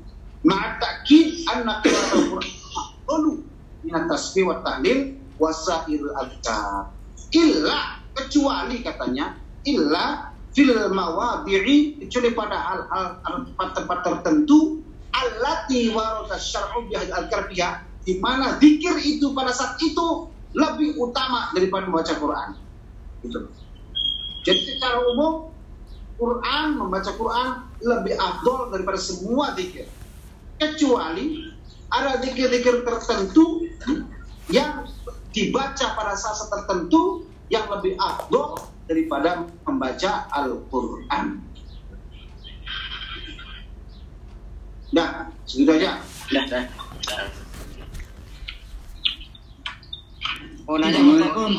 Ma'a ta'kid anna qiraatul Quran afdalu minat tasbih wa tahlil wa sa'iril adhkar. Illa, kecuali katanya, illa fil mawadi'i, kecuali pada hal-hal tempat-tempat tertentu, allati warata syar'u bihal adhkar biha, di mana zikir itu pada saat itu lebih utama daripada membaca Quran. Gitu. Jadi secara umum Quran, membaca Quran lebih afdol daripada semua zikir. Kecuali ada zikir-zikir tertentu yang dibaca pada saat tertentu yang lebih afdol daripada membaca membaca Al-Quran. Nah, segitu aja. Nah, nah. Oh, nanya Assalamualaikum.